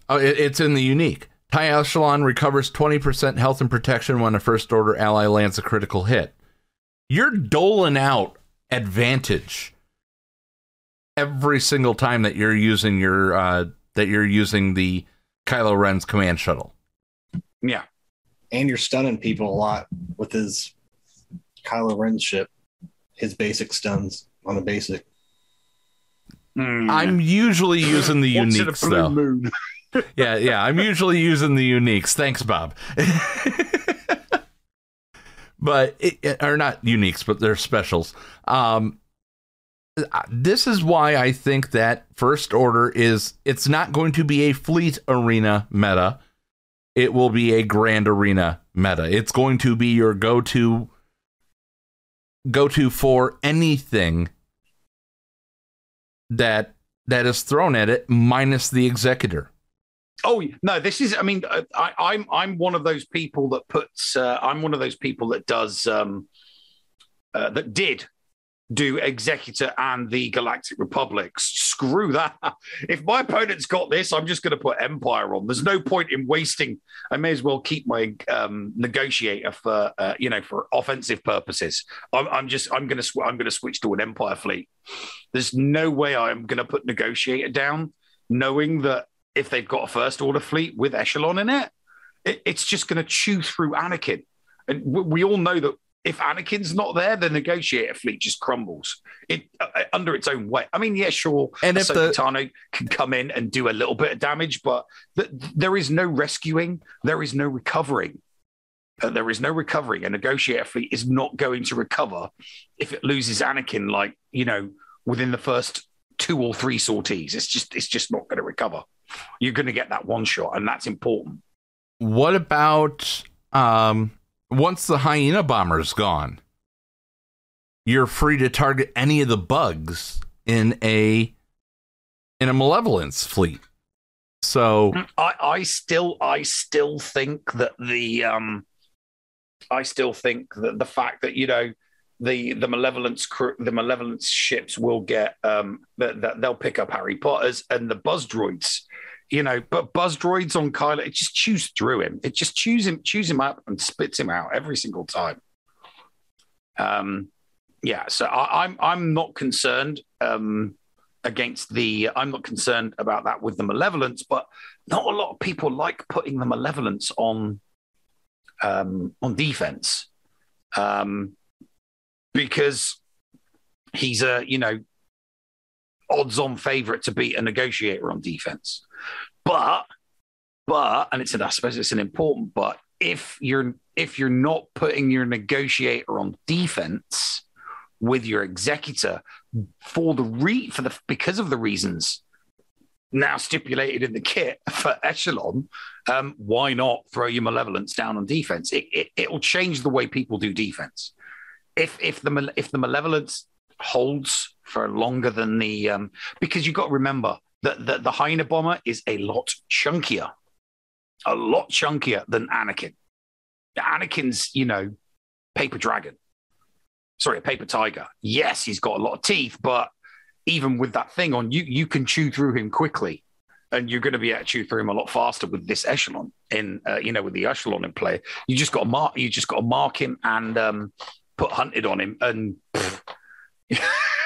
It's in the unique. TIE Echelon recovers 20% health and protection when a First Order ally lands a critical hit. You're doling out advantage every single time that you're using the Kylo Ren's command shuttle. Yeah, and you're stunning people a lot with his Kylo Ren ship. His basic stuns on a basic. I'm usually using the uniques, though. Yeah. I'm usually using the uniques. Thanks, Bob. But it are not uniques, but they're specials. This is why I think that First Order it's not going to be a fleet arena meta. It will be a grand arena meta. It's going to be your go-to go-to for anything that is thrown at it, minus the Executor. Oh no, this is, I mean, I'm one of those people that puts, I'm one of those people that does, that did do Executor and the Galactic Republic. Screw that. If my opponent's got this, I'm just going to put Empire on. There's no point in wasting. I may as well keep my Negotiator for, for offensive purposes. I'm going to switch to an Empire fleet. There's no way I'm going to put Negotiator down, knowing that if they've got a first order fleet with Echelon in it, it's just going to chew through Anakin. And we all know that if Anakin's not there, the Negotiator fleet just crumbles under its own weight. I mean, yeah, sure, and Ahsoka Tano can come in and do a little bit of damage, but there is no rescuing, there is no recovering. There is no recovering. A Negotiator fleet is not going to recover if it loses Anakin, like, within the first 2 or 3 sorties. It's just not going to recover. You're going to get that one shot, and that's important. What about... once the hyena bomber's gone, you're free to target any of the bugs in a malevolence fleet. So I still think that the fact that the malevolence ships will get that they'll pick up Harry Potter's and the buzz droids. But buzz droids on Kylo, it just chews through him. It just chews him up and spits him out every single time. So I'm not concerned about that with the Malevolence, but not a lot of people like putting the Malevolence on defense because he's a odds-on favorite to beat a Negotiator on defense. But, and it's an, I suppose it's an important but, if you're not putting your Negotiator on defense with your Executor because of the reasons now stipulated in the kit for Echelon, why not throw your Malevolence down on defense? It'll change the way people do defense. If the Malevolence holds for longer than the because you've got to remember that the hyena bomber is a lot chunkier than Anakin. Anakin's, paper tiger. Yes, he's got a lot of teeth, but even with that thing on, you can chew through him quickly, and you're going to be able to chew through him a lot faster with this Echelon with the Echelon in play. You just got to mark. You just got to mark him and put hunted on him, and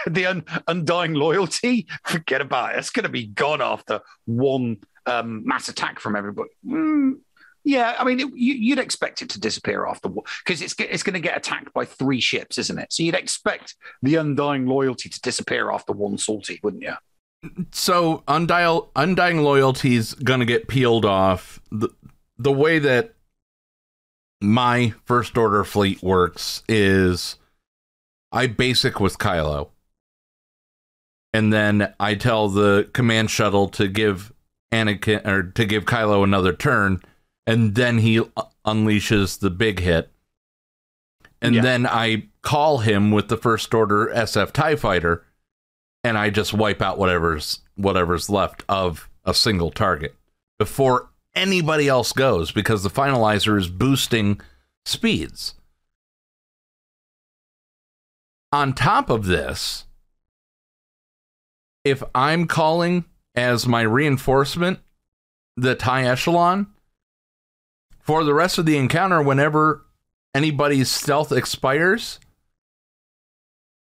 the undying loyalty, forget about it. It's going to be gone after one mass attack from everybody. You'd expect it to disappear after war because it's going to get attacked by 3 ships, isn't it? So you'd expect the undying loyalty to disappear after one sortie, wouldn't you? So undying loyalty is going to get peeled off. The way that my first order fleet works is I basic with Kylo, and then I tell the command shuttle to give Anakin or to give Kylo another turn, and then he unleashes the big hit, and then I call him with the first order SF TIE fighter, and I just wipe out whatever's left of a single target before anybody else goes because the finalizer is boosting speeds. On top of this, if I'm calling as my reinforcement the TIE Echelon, for the rest of the encounter, whenever anybody's stealth expires,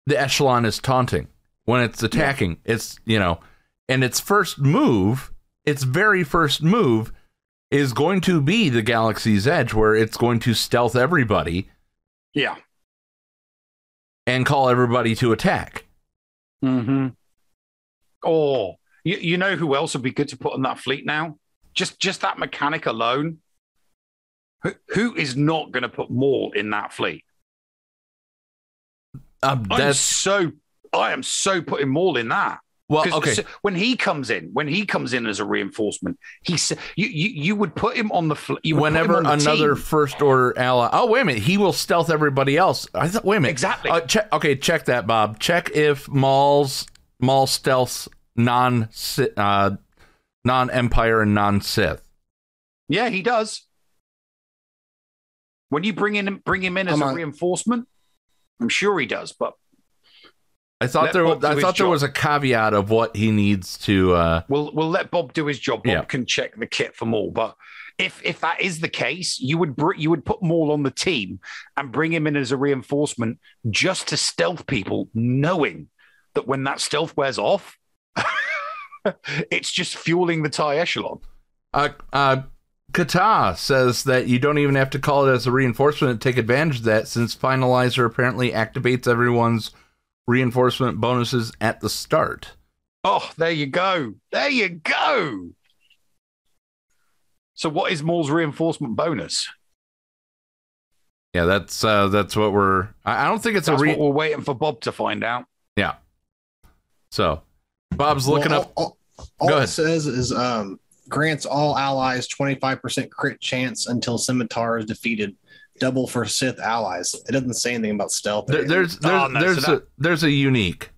the Echelon is taunting. When it's attacking, it's, and its very first move is going to be the Galaxy's Edge, where it's going to stealth everybody. Yeah. And call everybody to attack. Mm-hmm. Oh, you know who else would be good to put on that fleet now? Just that mechanic alone. Who is not going to put Maul in that fleet? I am so putting Maul in that. Well, okay. When he comes in as a reinforcement, you would put him on the whenever another First Order ally. Oh, wait a minute, he will stealth everybody else. I thought, wait a minute, exactly. Check that, Bob. Check if Maul stealths non Empire and non Sith. Yeah, he does. When you bring him in as a reinforcement, I'm sure he does, but. I thought there was a caveat of what he needs to. We'll let Bob do his job. Bob can check the kit for Maul, but if that is the case, you would put Maul on the team and bring him in as a reinforcement just to stealth people, knowing that when that stealth wears off, it's just fueling the TIE Echelon. Kata says that you don't even have to call it as a reinforcement to take advantage of that, since Finalizer apparently activates everyone's reinforcement bonuses at the start. Oh, there you go. There you go. So what is Maul's reinforcement bonus? Yeah, that's what we're... I don't think it's what we're waiting for Bob to find out. Yeah. So, Bob's looking up... All it says is grants all allies 25% crit chance until Scimitar is defeated. Double for Sith allies. It doesn't say anything about stealth. There's a unique.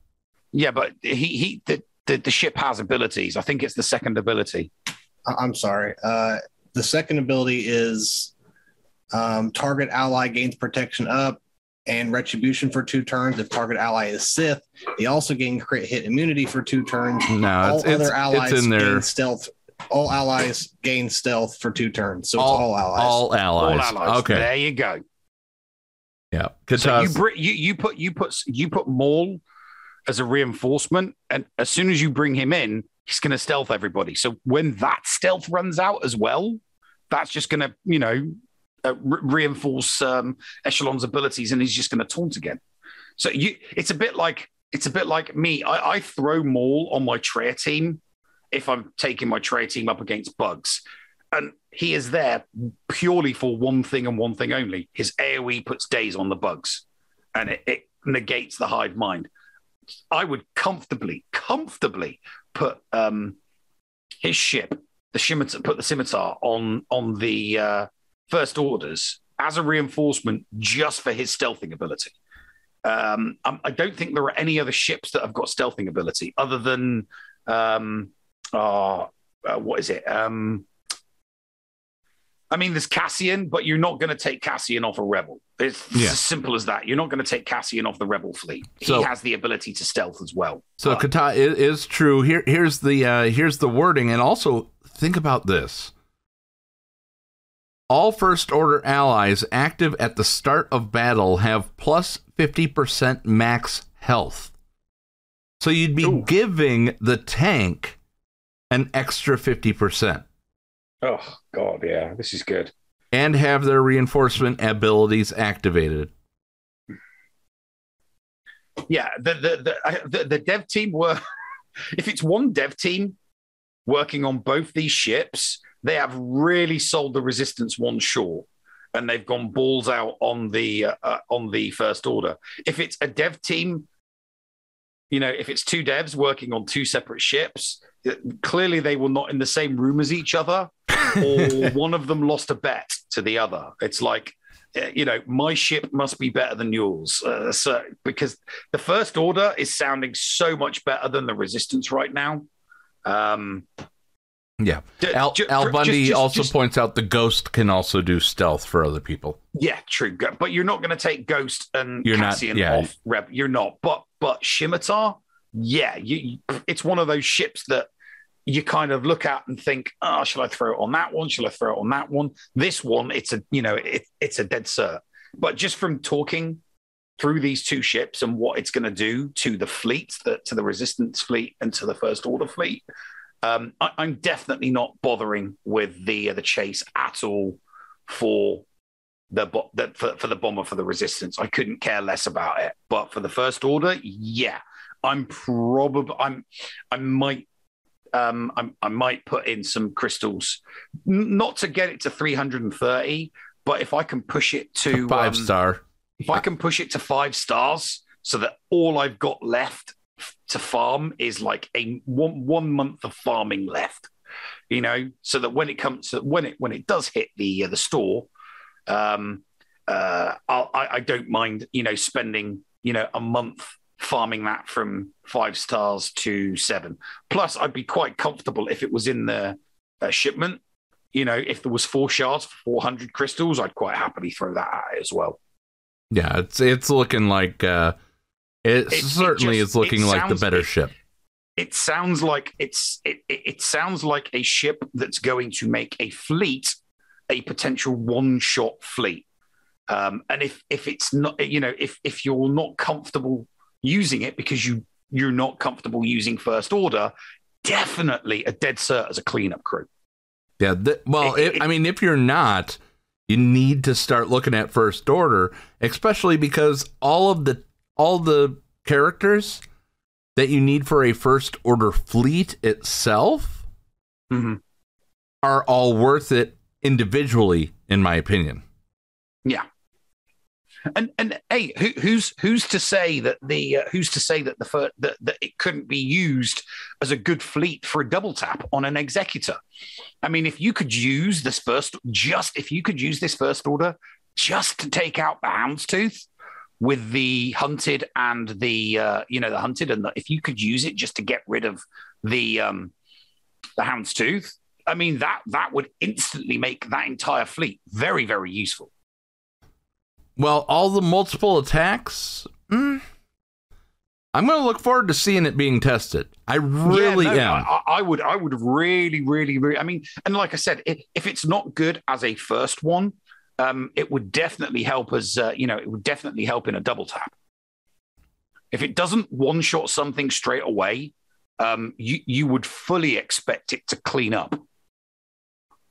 Yeah, but the ship has abilities. I think it's the second ability. I'm sorry. The second ability is target ally gains protection up and retribution for 2 turns. If target ally is Sith, they also gain crit hit immunity for 2 turns. All allies gain stealth for 2 turns, so it's all allies. Okay, there you go. Yeah, so you put Maul as a reinforcement, and as soon as you bring him in, he's going to stealth everybody. So when that stealth runs out as well, that's just going to reinforce Echelon's abilities, and he's just going to taunt again. So it's a bit like me. I throw Maul on my Trey team. If I'm taking my Trey team up against Bugs, and he is there purely for one thing and one thing only. His AoE puts days on the Bugs, and it negates the hive mind. I would comfortably put his ship, the Scimitar on the First Orders as a reinforcement just for his stealthing ability. I don't think there are any other ships that have got stealthing ability other than... what is it? I mean, there's Cassian, but you're not going to take Cassian off a rebel. It's as simple as that. You're not going to take Cassian off the rebel fleet. He has the ability to stealth as well. So Kata is true. Here's the wording, and also think about this: all First Order allies active at the start of battle have plus 50% max health. So you'd be giving the tank an extra 50%. Oh, God, yeah. This is good. And have their reinforcement abilities activated. Yeah, the dev team were... If it's one dev team working on both these ships, they have really sold the Resistance one short, and they've gone balls out on the First Order. If it's a dev team... You know, if it's 2 devs working on 2 separate ships, clearly they were not in the same room as each other, or one of them lost a bet to the other. It's like, you know, my ship must be better than yours. So, because the First Order is sounding so much better than the Resistance right now. Yeah. Al Bundy also points out the Ghost can also do stealth for other people. Yeah, true. But you're not going to take Ghost and Cassian off Reb. You're not. But Scimitar, yeah, it's one of those ships that you kind of look at and think, oh, shall I throw it on that one? Shall I throw it on that one? This one, it's a dead cert. But just from talking through these 2 ships and what it's going to do to the fleet, to the Resistance fleet and to the First Order fleet, I'm definitely not bothering with the chase at all for... For the bomber for the Resistance, I couldn't care less about it. But for the First Order, yeah, I might put in some crystals, not to get it to 330, but if I can push it to 5 stars, so that all I've got left to farm is like a one month of farming left, you know, so that when it comes to, when it does hit the store, I don't mind, you know, spending, you know, a month farming that from 5 stars to 7. Plus, I'd be quite comfortable if it was in the shipment. You know, if there was 4 shards for 400 crystals, I'd quite happily throw that at it as well. Yeah, it's looking like it sounds like the better ship. It sounds like a ship that's going to make a fleet, a potential one-shot fleet. And if it's not, you know, if you're not comfortable using it because you're not comfortable using First Order, definitely a dead cert as a cleanup crew. Yeah, if you're not, you need to start looking at First Order, especially because all the characters that you need for a First Order fleet itself are all worth it individually, in my opinion. Yeah, and hey, who's to say that it couldn't be used as a good fleet for a double tap on an Executor? I mean, if you could use this first order just to take out the Hound's Tooth with the hunted and if you could use it just to get rid of the Hound's Tooth, I mean that would instantly make that entire fleet very, very useful. Well, all the multiple attacks, I'm going to look forward to seeing it being tested. I really am. I would really. I mean, and like I said, if it's not good as a first one, it would definitely help as it would definitely help in a double tap. If it doesn't one shot something straight away, you would fully expect it to clean up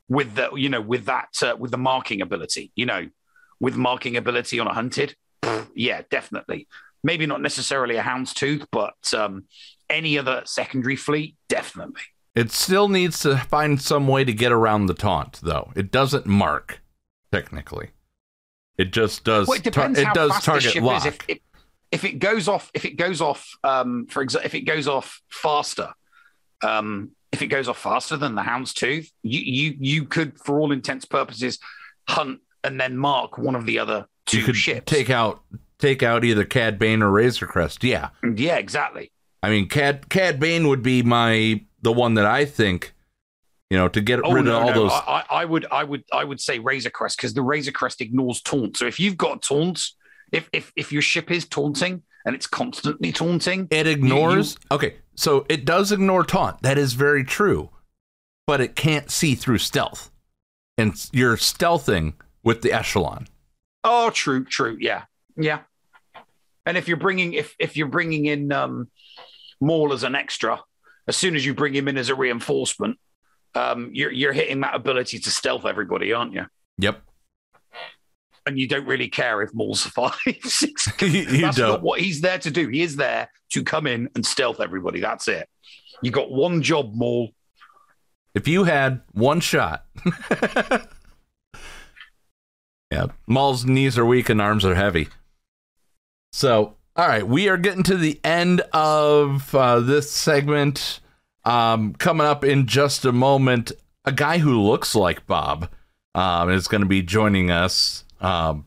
with the, you know, with that with the marking ability, you know. With marking ability on a hunted, yeah, definitely. Maybe not necessarily a Hound's Tooth, but any other secondary fleet, definitely. It still needs to find some way to get around the taunt, though. It doesn't mark, technically. It just does. Well, it depends how fast target the ship lock. Is. If it goes off faster than the Hound's Tooth, you could, for all intents purposes, hunt and then mark one of the other two ships. Take out either Cad Bane or Razorcrest. Yeah. Yeah, exactly. I mean, Cad Bane would be the one that I think, you know, to get rid of all those. I would say Razorcrest, because the Razorcrest ignores taunt. So if you've got taunts, if your ship is taunting and it's constantly taunting, it ignores. Okay, so it does ignore taunt. That is very true, but it can't see through stealth, and you're stealthing with the Echelon. Oh, true. Yeah. And if you're bringing in Maul as an extra, as soon as you bring him in as a reinforcement, you're hitting that ability to stealth everybody, aren't you? Yep. And you don't really care if Maul survives. That's not what he's there to do. He is there to come in and stealth everybody. That's it. You got one job, Maul. If you had one shot. Yeah, Maul's knees are weak and arms are heavy. So, all right, we are getting to the end of this segment. Coming up in just a moment, a guy who looks like Bob is going to be joining us during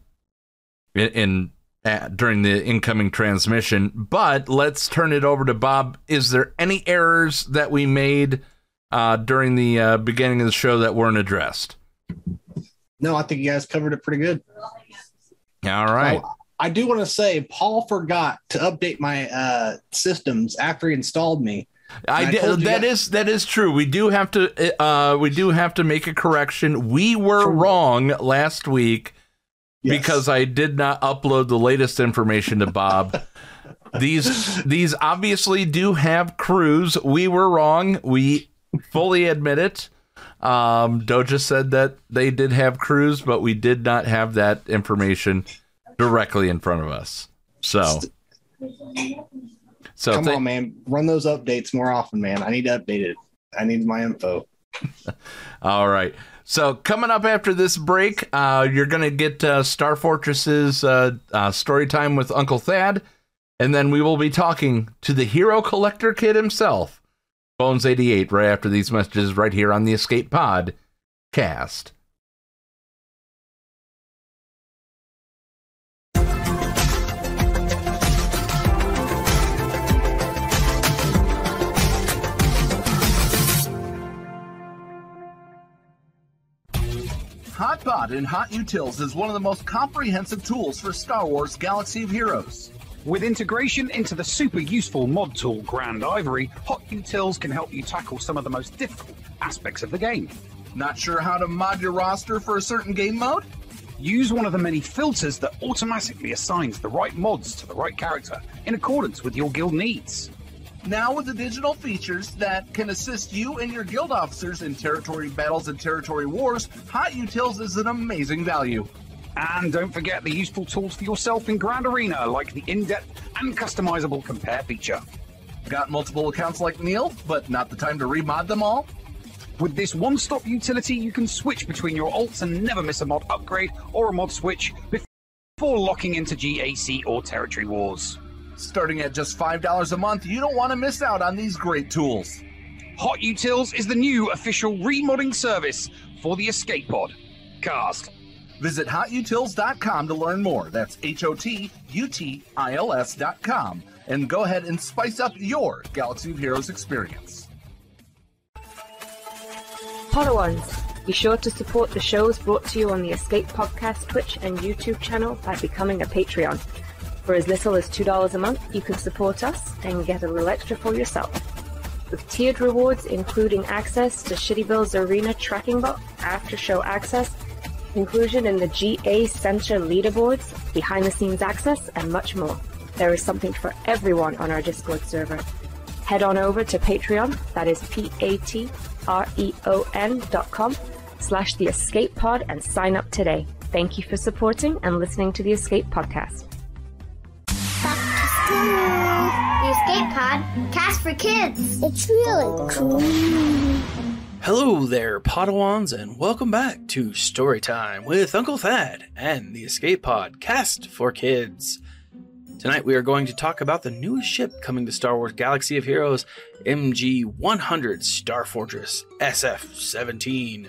the incoming transmission. But let's turn it over to Bob. Is there any errors that we made during the beginning of the show that weren't addressed? No, I think you guys covered it pretty good. All right. Oh, I do want to say Paul forgot to update my systems after he installed me. That is true. We do have to make a correction. We were wrong last week because I did not upload the latest information to Bob. These obviously do have crews. We were wrong. We fully admit it. Doja said that they did have crews, but we did not have that information directly in front of us. So come on, man, run those updates more often, man. I need to update it. I need my info. All right. So coming up after this break, you're going to get Star Fortress's story time with Uncle Thad. And then we will be talking to the Hero Collector Kid himself, Bonez88, right after these messages right here on the Escape Pod Cast. HotBot in Hot Utils is one of the most comprehensive tools for Star Wars Galaxy of Heroes. With integration into the super useful mod tool Grand Ivory, Hot Utils can help you tackle some of the most difficult aspects of the game. Not sure how to mod your roster for a certain game mode? Use one of the many filters that automatically assigns the right mods to the right character in accordance with your guild needs. Now with the digital features that can assist you and your guild officers in territory battles and territory wars, Hot Utils is an amazing value. And don't forget the useful tools for yourself in Grand Arena, like the in-depth and customizable compare feature. Got multiple accounts like Neil, but not the time to remod them all? With this one-stop utility, you can switch between your alts and never miss a mod upgrade or a mod switch before locking into GAC or territory wars. Starting at just $5 a month, you don't want to miss out on these great tools. Hot Utils is the new official remodding service for the Escape Pod Cast. Visit HotUtils.com to learn more. That's HOTUTILS.com. And go ahead and spice up your Galaxy of Heroes experience. Padawans, be sure to support the shows brought to you on the Escape Podcast Twitch and YouTube channel by becoming a Patreon. For as little as $2 a month, you can support us and get a little extra for yourself. With tiered rewards, including access to Shittyville's Arena tracking bot, after-show access, inclusion in the GA Center leaderboards, behind-the-scenes access, and much more. There is something for everyone on our Discord server. Head on over to Patreon, that is patreon.com/the Escape Pod, and sign up today. Thank you for supporting and listening to the Escape Podcast. The Escape Pod Cast for kids. It's really cool. Hello there, Padawans, and welcome back to Storytime with Uncle Thad and the Escape Pod Cast for kids. Tonight we are going to talk about the newest ship coming to Star Wars Galaxy of Heroes, MG-100 Star Fortress SF-17.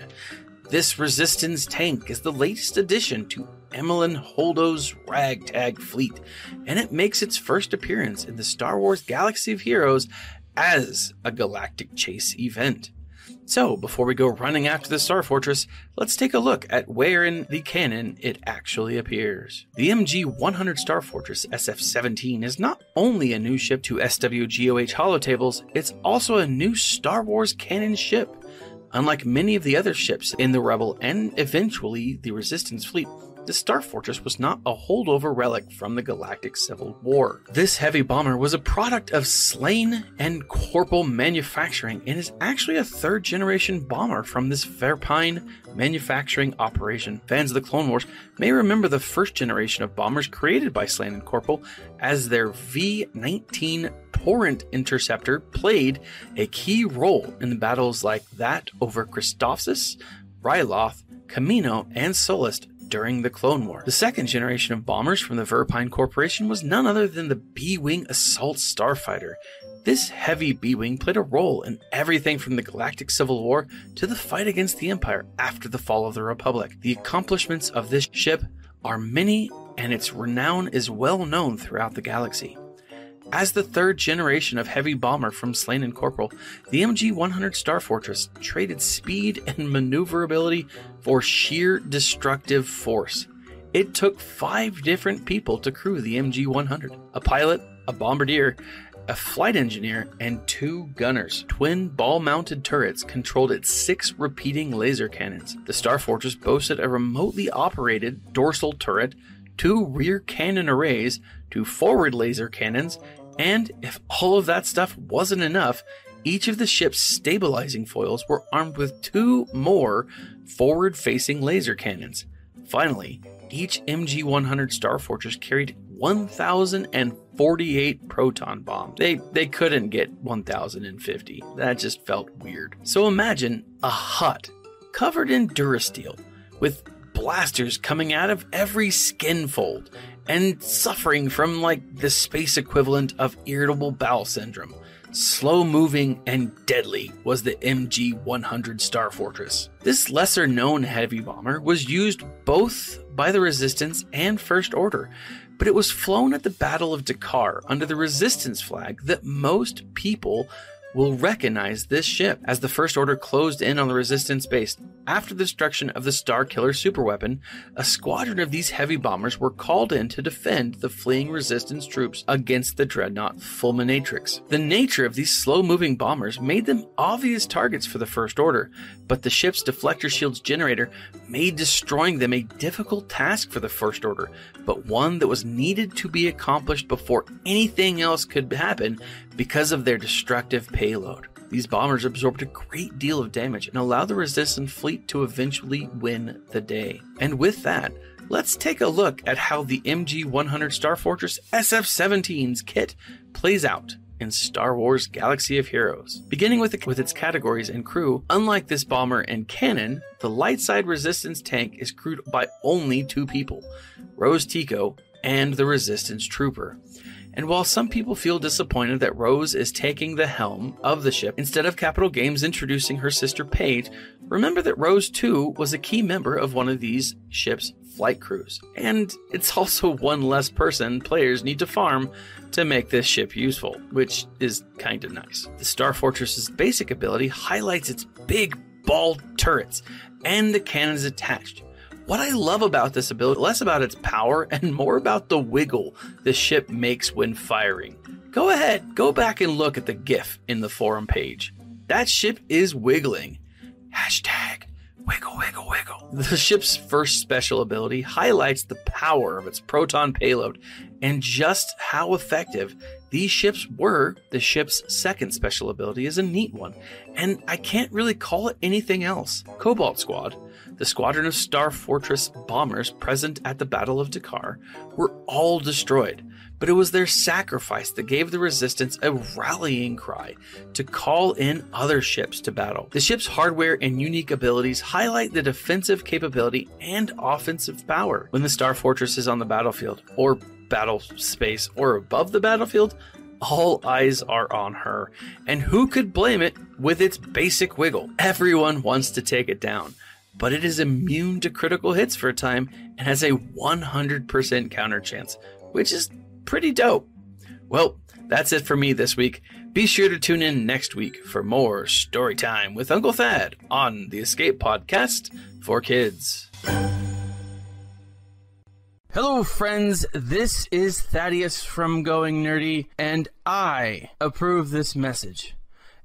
This Resistance tank is the latest addition to Emelin Holdo's ragtag fleet, and it makes its first appearance in the Star Wars Galaxy of Heroes as a galactic chase event. So, before we go running after the Star Fortress, let's take a look at where in the canon it actually appears. The MG-100 Star Fortress SF-17 is not only a new ship to SWGOH holotables, it's also a new Star Wars canon ship. Unlike many of the other ships in the Rebel and eventually the Resistance fleet, the Star Fortress was not a holdover relic from the Galactic Civil War. This heavy bomber was a product of Slane and Corporal manufacturing and is actually a third-generation bomber from this Verpine manufacturing operation. Fans of the Clone Wars may remember the first generation of bombers created by Slane and Corporal as their V-19 Torrent Interceptor played a key role in battles like that over Christophsis, Ryloth, Kamino, and Solist during the Clone War. The second generation of bombers from the Verpine Corporation was none other than the B-Wing Assault Starfighter. This heavy B-Wing played a role in everything from the Galactic Civil War to the fight against the Empire after the fall of the Republic. The accomplishments of this ship are many, and its renown is well known throughout the galaxy. As the third generation of heavy bomber from Slane and Corporal, the MG-100 Star Fortress traded speed and maneuverability for sheer destructive force. It took 5 different people to crew the MG-100: a pilot, a bombardier, a flight engineer, and 2 gunners. Twin ball-mounted turrets controlled its 6 repeating laser cannons. The Star Fortress boasted a remotely operated dorsal turret, 2 rear cannon arrays, 2 forward laser cannons, and if all of that stuff wasn't enough, each of the ship's stabilizing foils were armed with 2 more forward-facing laser cannons. Finally, each MG-100 Star Fortress carried 1,048 proton bombs. They couldn't get 1,050. That just felt weird. So imagine a hut covered in Durasteel with blasters coming out of every skin fold and suffering from like the space equivalent of irritable bowel syndrome. Slow moving and deadly was the MG-100 Star Fortress. This lesser known heavy bomber was used both by the Resistance and First Order, but it was flown at the Battle of Dakar under the Resistance flag that most people will recognize this ship as the First Order closed in on the Resistance base. After the destruction of the Star Killer superweapon, a squadron of these heavy bombers were called in to defend the fleeing Resistance troops against the dreadnought Fulminatrix. The nature of these slow-moving bombers made them obvious targets for the First Order, but the ship's Deflector Shield's generator made destroying them a difficult task for the First Order, but one that was needed to be accomplished before anything else could happen because of their destructive payload. These bombers absorbed a great deal of damage and allowed the Resistance fleet to eventually win the day. And with that, let's take a look at how the MG-100 Star Fortress SF-17's kit plays out in Star Wars Galaxy of Heroes. Beginning with its categories and crew, unlike this bomber and cannon, the light side Resistance tank is crewed by only two people, Rose Tico and the Resistance Trooper. And while some people feel disappointed that Rose is taking the helm of the ship instead of Capital Games introducing her sister Paige, remember that Rose too was a key member of one of these ships' flight crews. And it's also one less person players need to farm to make this ship useful, which is kind of nice. The Star Fortress's basic ability highlights its big ball turrets and the cannons attached. What I love about this ability, less about its power and more about the wiggle the ship makes when firing. Go ahead, go back and look at the GIF in the forum page. That ship is wiggling. Hashtag wiggle, wiggle, wiggle. The ship's first special ability highlights the power of its proton payload and just how effective these ships were. The ship's second special ability is a neat one, and I can't really call it anything else. Cobalt Squad, the squadron of Star Fortress bombers present at the Battle of Dakar, were all destroyed, but it was their sacrifice that gave the Resistance a rallying cry to call in other ships to battle. The ship's hardware and unique abilities highlight the defensive capability and offensive power. When the Star Fortress is on the battlefield, or battle space, or above the battlefield, all eyes are on her, and who could blame it with its basic wiggle? Everyone wants to take it down, but it is immune to critical hits for a time and has a 100% counter chance, which is pretty dope. Well, that's it for me this week. Be sure to tune in next week for more story time with Uncle Thad on the Escape Podcast for Kids. Hello, friends. This is Thaddeus from Going Nerdy, and I approve this message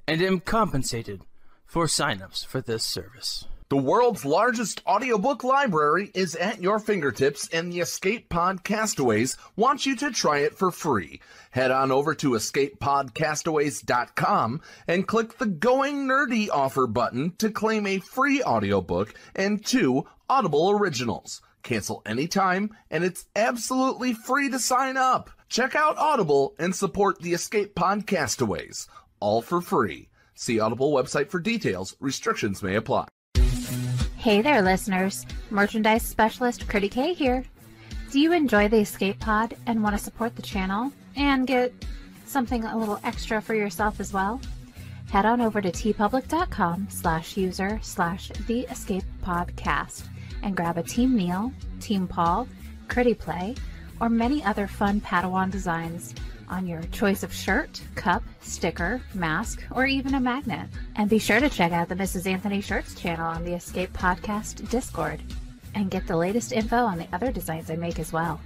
and am compensated for signups for this service. The world's largest audiobook library is at your fingertips, and the Escape Pod Castaways want you to try it for free. Head on over to escapepodcastaways.com and click the Going Nerdy offer button to claim a free audiobook and 2 Audible originals. Cancel anytime, and it's absolutely free to sign up. Check out Audible and support the Escape Pod Castaways, all for free. See Audible website for details. Restrictions may apply. Hey there, listeners. Merchandise specialist Critty K here. Do you enjoy the Escape Pod and want to support the channel and get something a little extra for yourself as well? Head on over to tpublic.com/user/theescapepodcast and grab a Team Neil, Team Paul, Critty Play, or many other fun Padawan designs on your choice of shirt, cup, sticker, mask, or even a magnet. And be sure to check out the Mrs. Anthony Shirts channel on the Escape Podcast Discord and get the latest info on the other designs I make as well.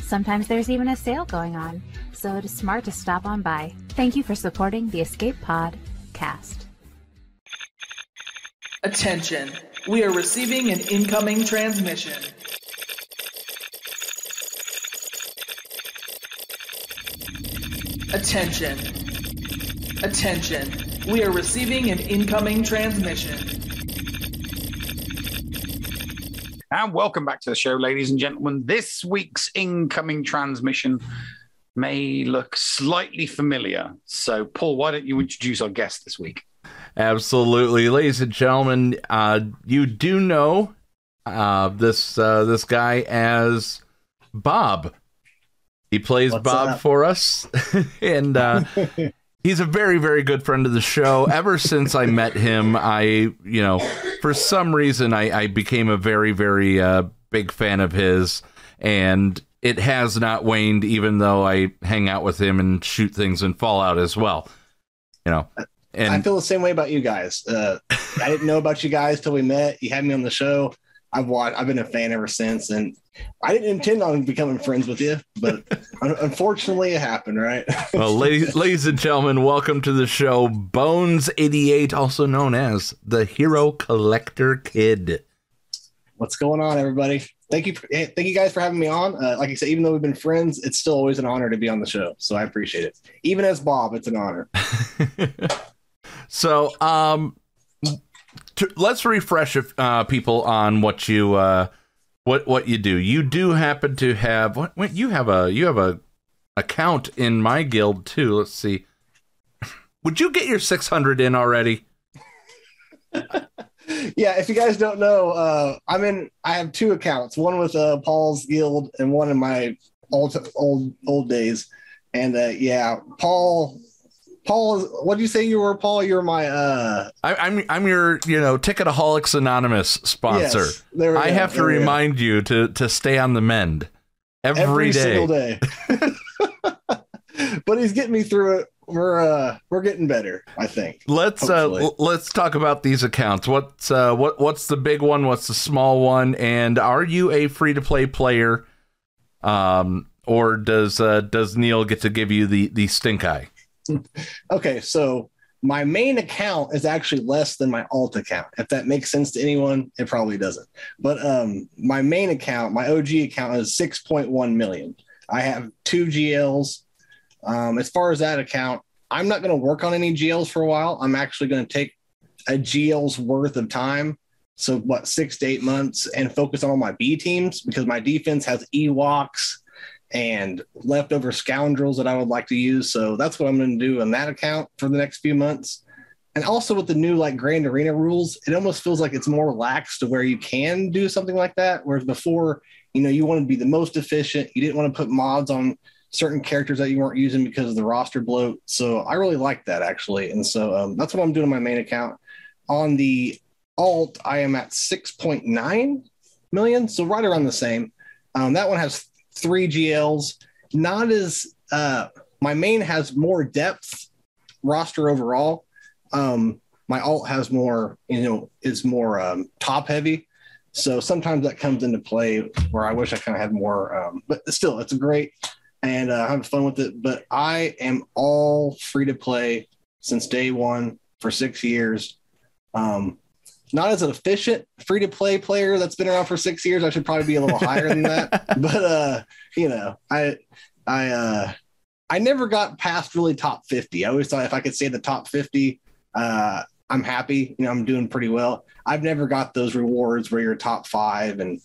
Sometimes there's even a sale going on, so it is smart to stop on by. Thank you for supporting the Escape Podcast. Attention, we are receiving an incoming transmission. Attention. Attention. We are receiving an incoming transmission. And welcome back to the show, ladies and gentlemen. This week's incoming transmission may look slightly familiar. So, Paul, why don't you introduce our guest this week? Absolutely. Ladies and gentlemen, you do know this guy as Bob. He plays Bob for us. And he's a very, very good friend of the show. Ever since I met him, for some reason, I became a very, very big fan of his. And it has not waned, even though I hang out with him and shoot things in Fallout as well. And I feel the same way about you guys. I didn't know about you guys till we met. You had me on the show. I've been a fan ever since, and I didn't intend on becoming friends with you, but unfortunately it happened, right? Well, ladies and gentlemen, welcome to the show, Bonez88, also known as the Hero Collector Kid. What's going on, everybody? Thank you guys for having me on. Like I said, even though we've been friends, it's still always an honor to be on the show, so I appreciate it. Even as Bob, it's an honor. So, let's refresh people on what you do. You do happen to have you have a account in my guild too. Let's see. Would you get your 600 in already? Yeah, if you guys don't know, I have two accounts. One with Paul's guild and one in my old days. And Paul, what did you say you were, Paul? You're my I'm your Ticketaholics Anonymous sponsor. Yes, I have to remind you to stay on the mend every single day. But he's getting me through it. We're getting better, I think. Let's talk about these accounts. What's the big one? What's the small one? And are you a free to play player? Or does Neil get to give you the stink eye? Okay, so my main account is actually less than my alt account. If that makes sense to anyone, it probably doesn't. But my main account, my OG account, is 6.1 million. I have two GLs. As far as that account, I'm not going to work on any GLs for a while. I'm actually going to take a GL's worth of time, so 6 to 8 months, and focus on all my B teams, because my defense has Ewoks and leftover scoundrels that I would like to use. So that's what I'm going to do on that account for the next few months. And also with the new Grand Arena rules, it almost feels like it's more lax to where you can do something like that, whereas before, you want to be the most efficient. You didn't want to put mods on certain characters that you weren't using because of the roster bloat. So I really like that, actually. And so that's what I'm doing on my main account. On the alt, I am at 6.9 million. So right around the same. That one has three GLs. Not as my main has more depth roster overall. My alt has more, is more top heavy. So sometimes that comes into play where I wish I kind of had more, but still it's great. And having fun with it, but I am all free to play since day one for 6 years. Not as an efficient free to play player that's been around for 6 years. I should probably be a little higher than that. But I never got past really top 50. I always thought if I could stay in the top 50, I'm happy. I'm doing pretty well. I've never got those rewards where you're top 5, and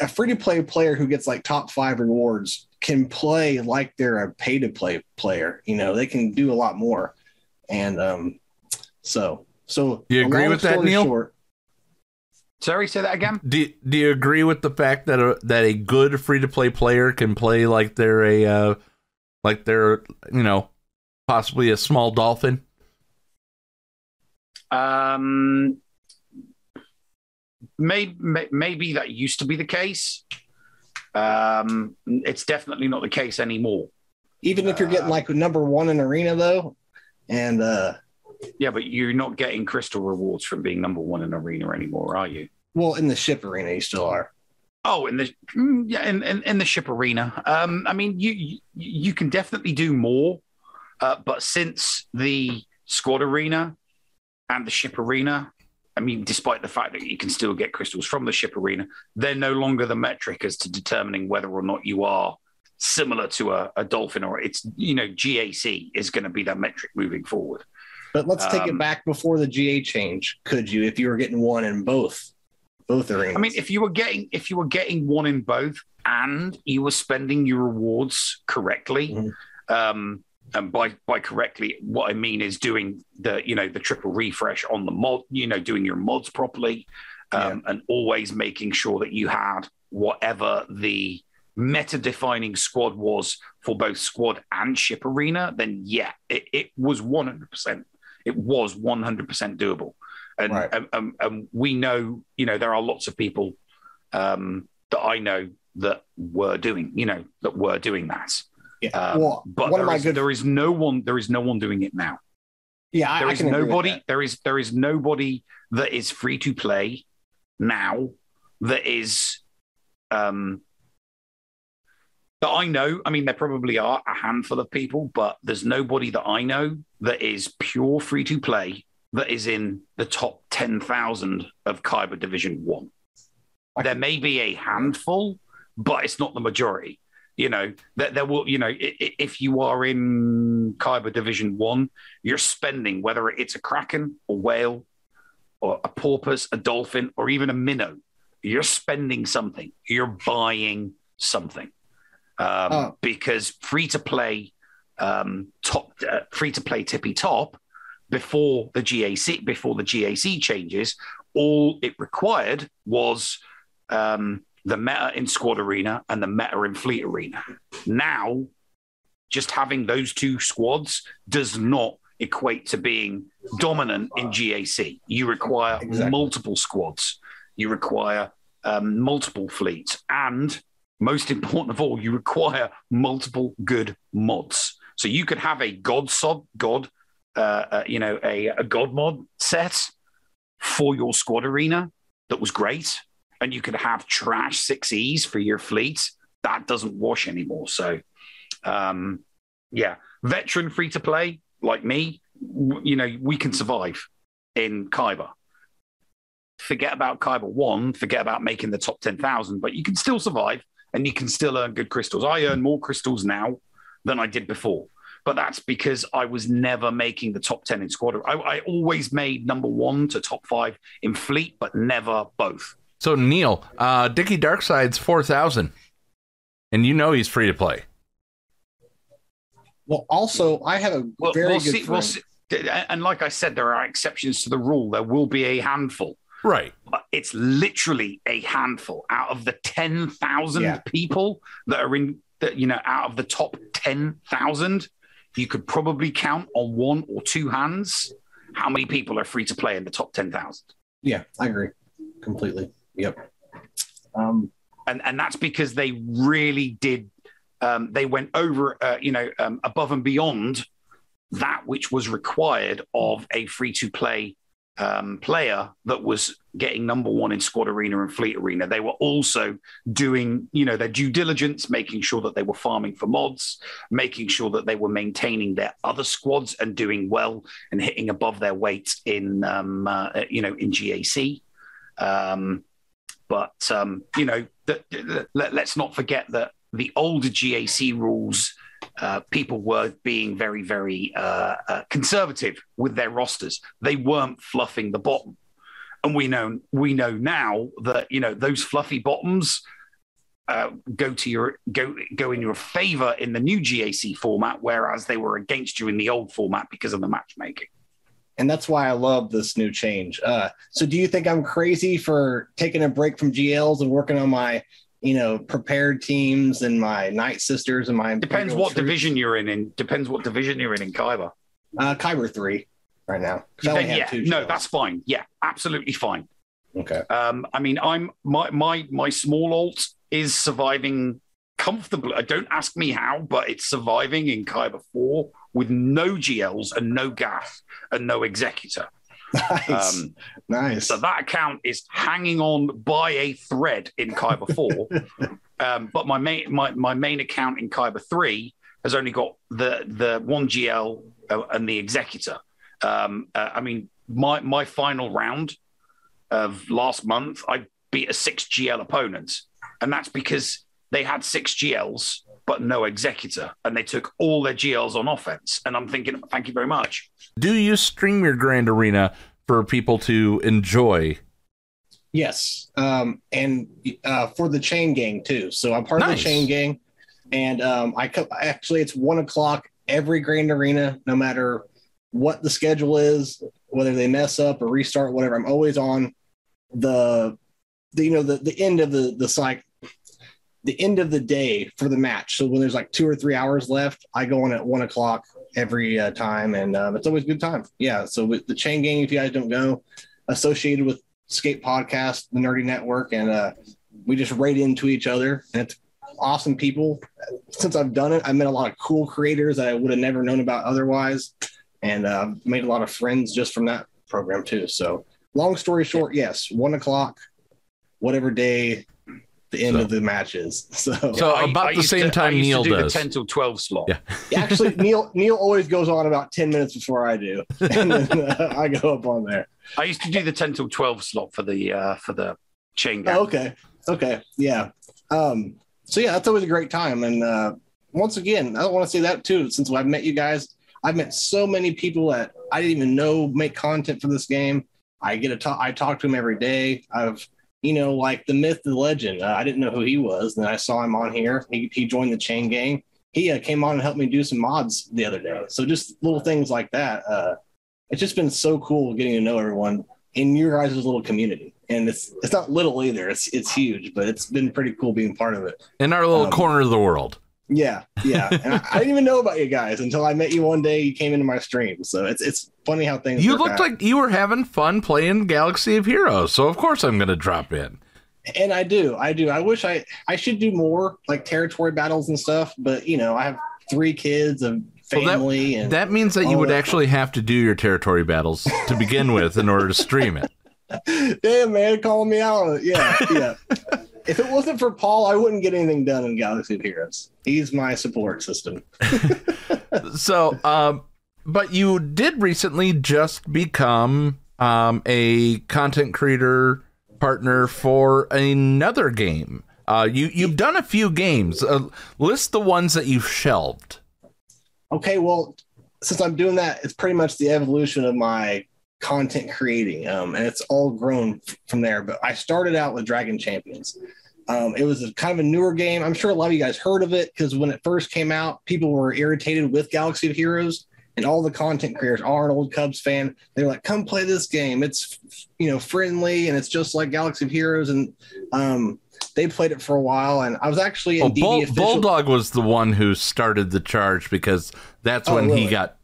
a free to play player who gets top 5 rewards can play like they're a pay-to-play player. They can do a lot more. And so you agree with that, Neil? Sorry, say that again. Do you agree with the fact that that a good free-to-play player can play like they're a possibly a small dolphin? Maybe that used to be the case. It's definitely not the case anymore. Even if you're getting #1 in arena though, and yeah, but you're not getting crystal rewards from being #1 in arena anymore, are you? Well, in the ship arena, you still are. Oh, in the ship arena. You can definitely do more, but since the squad arena and the ship arena. Despite the fact that you can still get crystals from the ship arena, they're no longer the metric as to determining whether or not you are similar to a dolphin, or it's, GAC is going to be that metric moving forward. But let's take it back before the GA change. Could you, if you were getting one in both arenas? If you were getting one in both and you were spending your rewards correctly, and by correctly, what I mean is doing the triple refresh on the mod, doing your mods properly, and always making sure that you had whatever the meta-defining squad was for both squad and ship arena, then yeah, it was 100%. It was 100% doable. And, right. And we know, you know, there are lots of people that I know that were doing that. Yeah. But there is no one doing it now. Yeah, there is nobody that is free to play now that is that I know. I mean, there probably are a handful of people, but there's nobody that I know that is pure free to play that is in the top 10,000 of Khyber Division 1. There may be a handful, but it's not the majority. You know, that there will, you know, if you are in Khyber Division 1, you're spending, whether it's a kraken, a whale, or a porpoise, a dolphin, or even a minnow, you're spending something. You're buying something. Because free-to-play, free-to-play tippy-top, before the GAC changes, all it required was the meta in squad arena and the meta in fleet arena. Now, just having those two squads does not equate to being dominant in GAC. You require multiple squads. You require multiple fleets. And most important of all, you require multiple good mods. So you could have a god mod set for your squad arena that was great, and you could have trash 6Es for your fleet. That doesn't wash anymore. So, veteran free-to-play like me, you know, we can survive in Khyber. Forget about Khyber 1, forget about making the top 10,000, but you can still survive and you can still earn good crystals. I earn more crystals now than I did before, but that's because I was never making the top 10 in squad. I always made number 1 to top 5 in fleet, but never both. So, Neil, Dickie Darkside's 4,000, and you know he's free to play. Well, also, I have a good friend. We'll see. And like I said, there are exceptions to the rule. There will be a handful. Right. But it's literally a handful out of the 10,000 people that are in, you know, out of the top 10,000, you could probably count on one or two hands how many people are free to play in the top 10,000. Yeah, I agree completely. Yep. And that's because they really did, they went over, above and beyond that which was required of a free-to-play player that was getting number 1 in squad arena and fleet arena. They were also doing, you know, their due diligence, making sure that they were farming for mods, making sure that they were maintaining their other squads and doing well and hitting above their weight in, in GAC. Let's not forget that the older GAC rules, people were being very, very conservative with their rosters. They weren't fluffing the bottom, and we know now that, you know, those fluffy bottoms go in your favor in the new GAC format, whereas they were against you in the old format because of the matchmaking. And that's why I love this new change. So do you think I'm crazy for taking a break from GLs and working on my, you know, prepared teams and my Night Sisters and my... Depends what division you're in. Depends what division you're in Khyber. Khyber 3 right now. No, that's fine. Yeah, absolutely fine. Okay. I mean, I'm my small alt is surviving comfortably. Don't ask me how, but it's surviving in Khyber 4 with no GLs and no Gaff and no Executor. Nice. So that account is hanging on by a thread in Khyber 4. But my main account in Khyber 3 has only got the one GL and the Executor. I mean, my final round of last month, I beat a 6 GL opponent, and that's because they had 6 GLs but no Executor, and they took all their GLs on offense. And I'm thinking, thank you very much. Do you stream your Grand Arena for people to enjoy? Yes. And for the chain gang too. So I'm part of the chain gang, and actually it's 1:00 every Grand Arena, no matter what the schedule is, whether they mess up or restart, whatever. I'm always on the end of the cycle. the end of the day for the match. So when there's like 2 or 3 hours left, I go on at 1 o'clock every time, and it's always a good time. Yeah. So with the chain gang, if you guys don't go, associated with Escape Podcast, the Nerdy Network, and we just raid into each other, and it's awesome people. Since I've done it, I met a lot of cool creators that I would have never known about otherwise, and made a lot of friends just from that program too. So long story short, yes, 1 o'clock, whatever day the end of the match is. So about the same time Neil does. 10 till 12 slot. Yeah. Actually, Neil always goes on about 10 minutes before I do, and then I go up on there. I used to do the 10 till 12 slot for the chain gang. Okay, yeah. So yeah, that's always a great time. And once again, I want to say that too. Since I've met you guys, I've met so many people that I didn't even know make content for this game. I talk to them every day. I've, like the myth, the legend. I didn't know who he was, and then I saw him on here. He joined the chain gang. He came on and helped me do some mods the other day. So just little things like that. It's just been so cool getting to know everyone in your guys' little community. And it's not little either. It's huge, but it's been pretty cool being part of it. In our little corner of the world. Yeah. And I didn't even know about you guys until I met you one day. You came into my stream. So it's funny how things work out. Like you were having fun playing Galaxy of Heroes. So of course I'm going to drop in. And I do. I wish I should do more like territory battles and stuff. But, I have 3 kids, a family. Well, that means that you would actually have to do your territory battles to begin with in order to stream it. Damn, man, calling me out. Yeah. If it wasn't for Paul, I wouldn't get anything done in Galaxy of Heroes. He's my support system. So, but you did recently just become a content creator partner for another game. You've done a few games. List the ones that you've shelved. Okay, well, since I'm doing that, it's pretty much the evolution of my content creating, and it's all grown from there. But I started out with Dragon Champions. It was kind of a newer game. I'm sure a lot of you guys heard of it, because when it first came out, people were irritated with Galaxy of Heroes, and all the content creators are an old Cubs fan. They're like, come play this game, it's friendly, and it's just like Galaxy of Heroes. And they played it for a while, and I was actually in DD official. Bulldog was the one who started the charge, because that's when he got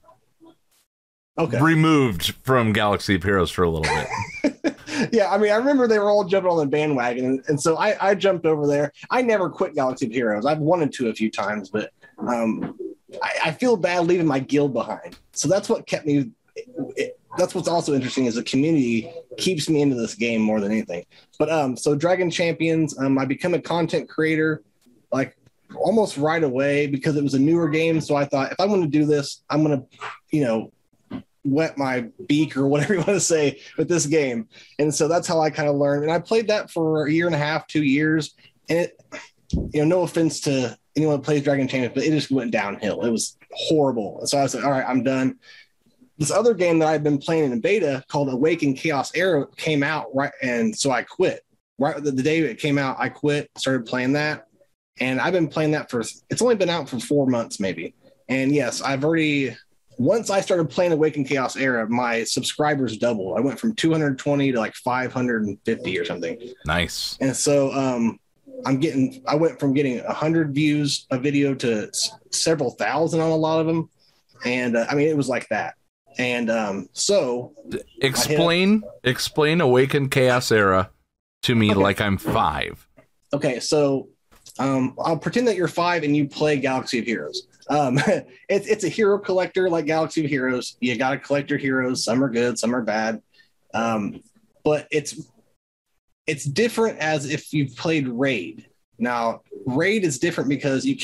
removed from Galaxy of Heroes for a little bit. Yeah, I mean, I remember they were all jumping on the bandwagon, and so I jumped over there. I never quit Galaxy of Heroes. I've wanted to a few times, but I feel bad leaving my guild behind. So that's what kept me. That's what's also interesting, is the community keeps me into this game more than anything. But so Dragon Champions, I become a content creator like almost right away, because it was a newer game. So I thought, if I'm going to do this, I'm going to, wet my beak or whatever you want to say with this game. And so that's how I kind of learned. And I played that for a year and a half, 2 years. And it, no offense to anyone who plays Dragon Champions, but it just went downhill. It was horrible. And so I was like, all right, I'm done. This other game that I've been playing in beta called Awaken Chaos Era came out, right? And so I quit. Right the day it came out, I quit, started playing that. And I've been playing that it's only been out for 4 months maybe. And yes, I've already... Once I started playing Awaken Chaos Era, my subscribers doubled. I went from 220 to like 550 or something. Nice. And so I went from getting 100 views a video to several thousand on a lot of them. And it was like that. And so explain Awaken Chaos Era to me like I'm 5. Okay. So I'll pretend that you're 5 and you play Galaxy of Heroes. It's a hero collector like Galaxy of Heroes. You got to collect your heroes. Some are good, some are bad. But it's different as if you've played Raid. Now, Raid is different because you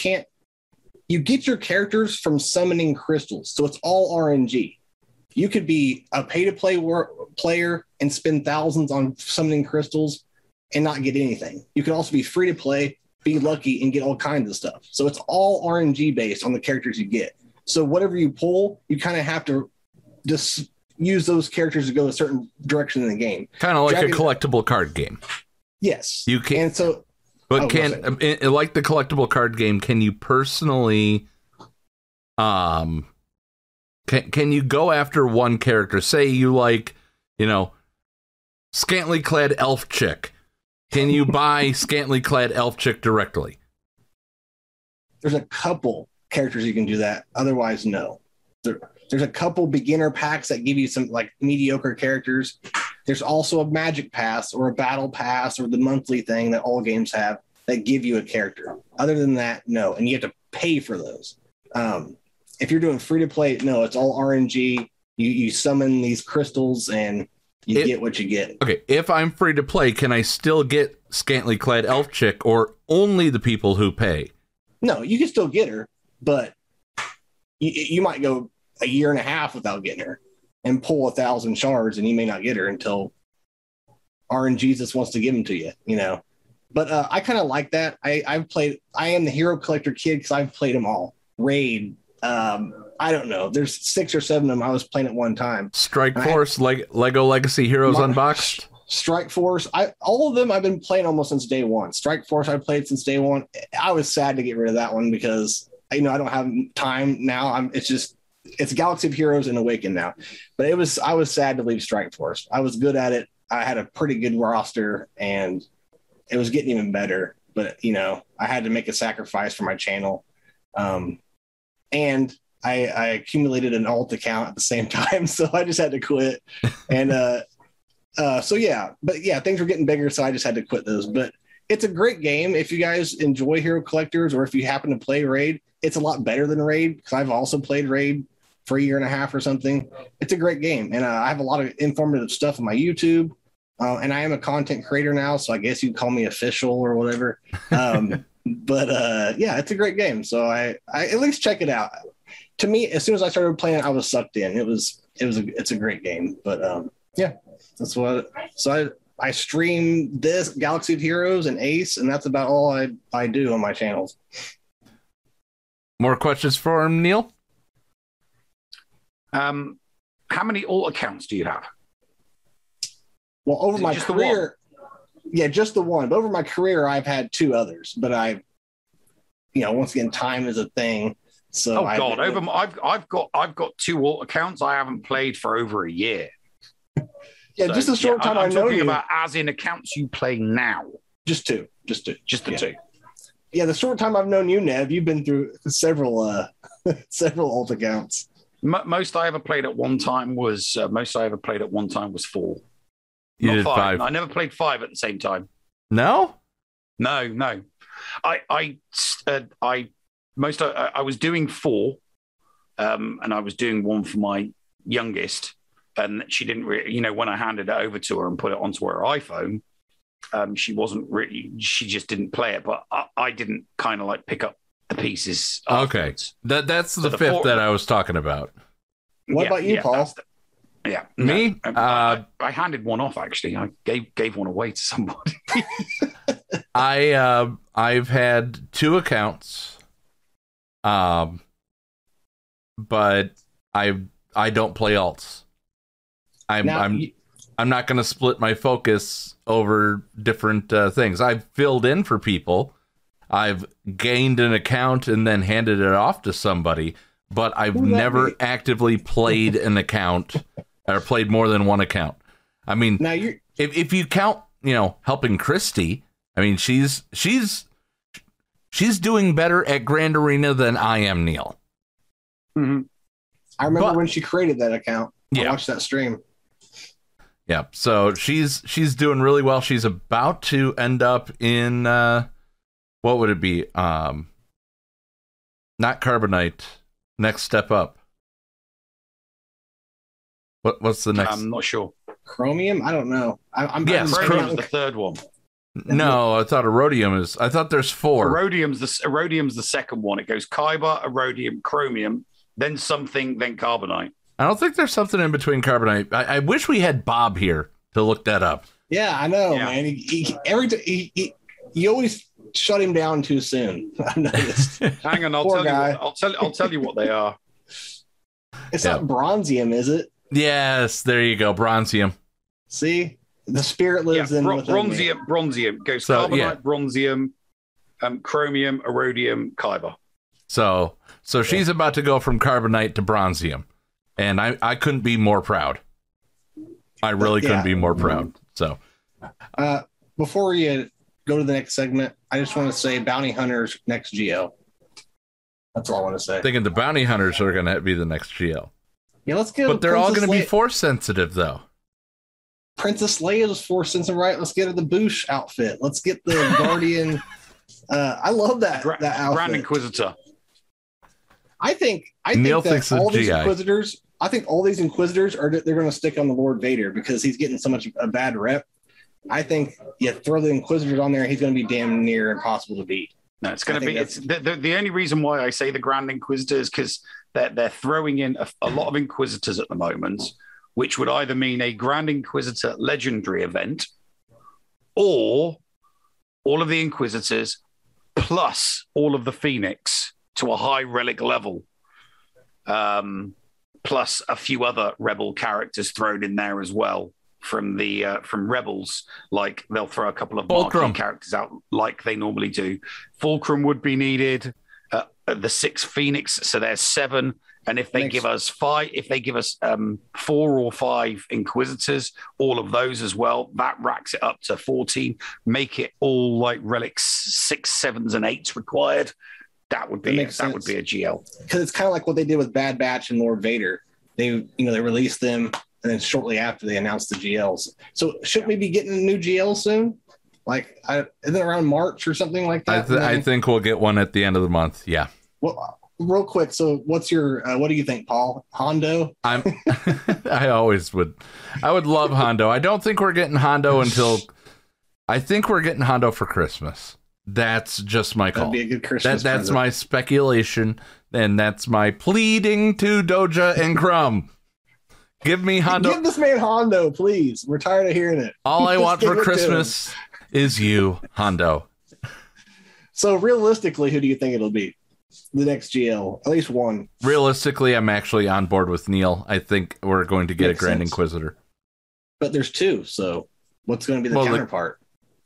get your characters from summoning crystals. So it's all RNG. You could be a pay-to-play player and spend thousands on summoning crystals and not get anything. You could also be free-to-play, be lucky, and get all kinds of stuff. So it's all RNG based on the characters you get. So whatever you pull, you kind of have to just use those characters to go a certain direction in the game. Kind of like a collectible card game. Yes. You can. And so, like the collectible card game, can you personally, can you go after one character? Say you like, scantily clad elf chick. Can you buy Scantily Clad Elf Chick directly? there's a couple characters you can do that. Otherwise, no. There's a couple beginner packs that give you some like mediocre characters. There's also a magic pass or a battle pass or the monthly thing that all games have that give you a character. Other than that, no. And you have to pay for those. If you're doing free to play, no, it's all RNG. You summon these crystals and you get what you get. Okay. If I'm free to play, can I still get scantily clad elf chick or only the people who pay? No, you can still get her, but you might go a year and a half without getting her and pull 1,000 shards and you may not get her until RNG just wants to give them to you, you know? But I kind of like that. I am the hero collector kid because I've played them all. Raid, I don't know. There's 6 or 7 of them I was playing at one time. Strike Force, Lego Legacy Heroes Unboxed. Strike Force. All of them I've been playing almost since day one. Strike Force I played since day one. I was sad to get rid of that one because I don't have time now. It's Galaxy of Heroes and Awaken now. But I was sad to leave Strike Force. I was good at it. I had a pretty good roster and it was getting even better. But I had to make a sacrifice for my channel. And I accumulated an alt account at the same time, so I just had to quit. And things were getting bigger, so I just had to quit those. But it's a great game if you guys enjoy Hero Collectors, or if you happen to play Raid. It's a lot better than Raid because I've also played Raid for a year and a half or something. It's a great game, and I have a lot of informative stuff on my YouTube. And I am a content creator now, so I guess you'd call me official or whatever. But it's a great game. So I at least check it out. To me, as soon as I started playing, I was sucked in. It's a great game. But that's what. So I stream this Galaxy of Heroes and Ace, and that's about all I do on my channels. More questions for him, Neil? How many alt accounts do you have? Well, over my career. Yeah, just the one. But over my career, I've had 2 others. But once again, time is a thing. So I've got 2 alt accounts I haven't played for over a year. Yeah, so, just a short time. I'm talking about as in accounts you play now. Just two. Yeah, the short time I've known you, Nev, you've been through several several alt accounts. Most I ever played at one time was 4. You did 5. I never played 5 at the same time. No. I was doing 4, and I was doing 1 for my youngest, and she didn't really, when I handed it over to her and put it onto her iPhone, she just didn't play it, but I didn't kind of like pick up the pieces. Afterwards. Okay. That's the 5th 4, that I was talking about. What about you, Paul? Yeah. Me? No, I handed one off, actually. I gave one away to somebody. I've had 2 accounts. But I don't play alts. I'm not going to split my focus over different things. I've filled in for people. I've gained an account and then handed it off to somebody, but I've never actively played an account or played more than one account. I mean, now if you count, helping Christy, I mean, she's doing better at Grand Arena than I am, Neil. Mm-hmm. I remember when she created that account. I watched that stream. Yeah, so she's doing really well. She's about to end up in what would it be? Not Carbonite. Next step up. What's the next? I'm not sure. Chromium? I don't know. Chromium's the 3rd one. No, I thought Erodium is. I thought there's 4. Erodium's the 2nd one. It goes Kyber, Erodium, Chromium, then something, then Carbonite. I don't think there's something in between Carbonite. I wish we had Bob here to look that up. Yeah, I know, man. You always shut him down too soon. I've noticed. Hang on, I'll tell you what they are. It's not Bronzium, is it? Yes, there you go, Bronzium. See? The spirit lives in Bronzium. Bronzium goes Carbonite, Bronzium, Chromium, Erodium, Kyber. So she's about to go from Carbonite to Bronzium, and I couldn't be more proud. I really couldn't be more proud. So, before you go to the next segment, I just want to say Bounty Hunters Next Geo. That's all I want to say. Thinking the bounty hunters are going to be the next GL. Yeah, let's get. But they're Princess all going to be force sensitive, though. Princess Leia's force sensitive, right? Let's get her the Boosh outfit. Let's get the Guardian. I love that outfit. Grand Inquisitor. I think all these Inquisitors they're going to stick on the Lord Vader because he's getting so much a bad rep. I think you throw the Inquisitors on there, he's going to be damn near impossible to beat. No, it's going to be. It's the only reason why I say the Grand Inquisitor is because they're throwing in a lot of Inquisitors at the moment, which would either mean a Grand Inquisitor legendary event, or all of the Inquisitors plus all of the Phoenix to a high relic level, plus a few other Rebel characters thrown in there as well. From the from Rebels, like they'll throw a couple of marquee characters out, like they normally do. Fulcrum would be needed. The 6 Phoenix, so there's 7. And if they give us 5, if they give us 4 or 5 Inquisitors, all of those as well, that racks it up to 14. Make it all like relics 6, 7s, and 8s required. That would be would be a GL, because it's kind of like what they did with Bad Batch and Lord Vader. They they released them. And then shortly after they announced the GLs. So shouldn't we be getting a new GL soon? Like, isn't it around March or something like that? I think we'll get one at the end of the month. Yeah. Well, real quick. So what's your, what do you think, Paul? Hondo? I would love Hondo. I don't think we're getting Hondo I think we're getting Hondo for Christmas. That's just my call. That'd be a good Christmas. That's my speculation. And that's my pleading to Doja and Crumb. Give me Hondo. Give this man Hondo, please. We're tired of hearing it. All I want for Christmas is you, Hondo. So realistically, who do you think it'll be? The next GL, at least one. Realistically, I'm actually on board with Neil. I think we're going to get a Grand Inquisitor. But there's 2, so what's going to be the counterpart?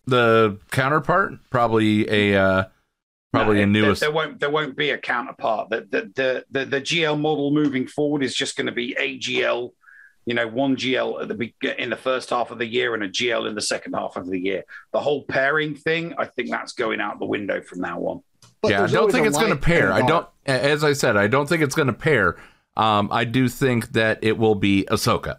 The counterpart? Probably a newest. There won't be a counterpart. The GL model moving forward is just going to be a GL. One GL in the first half of the year and a GL in the second half of the year. The whole pairing thing, I think that's going out the window from now on. But yeah, I don't think it's going to pair. As I said, I don't think it's going to pair. I do think that it will be Ahsoka.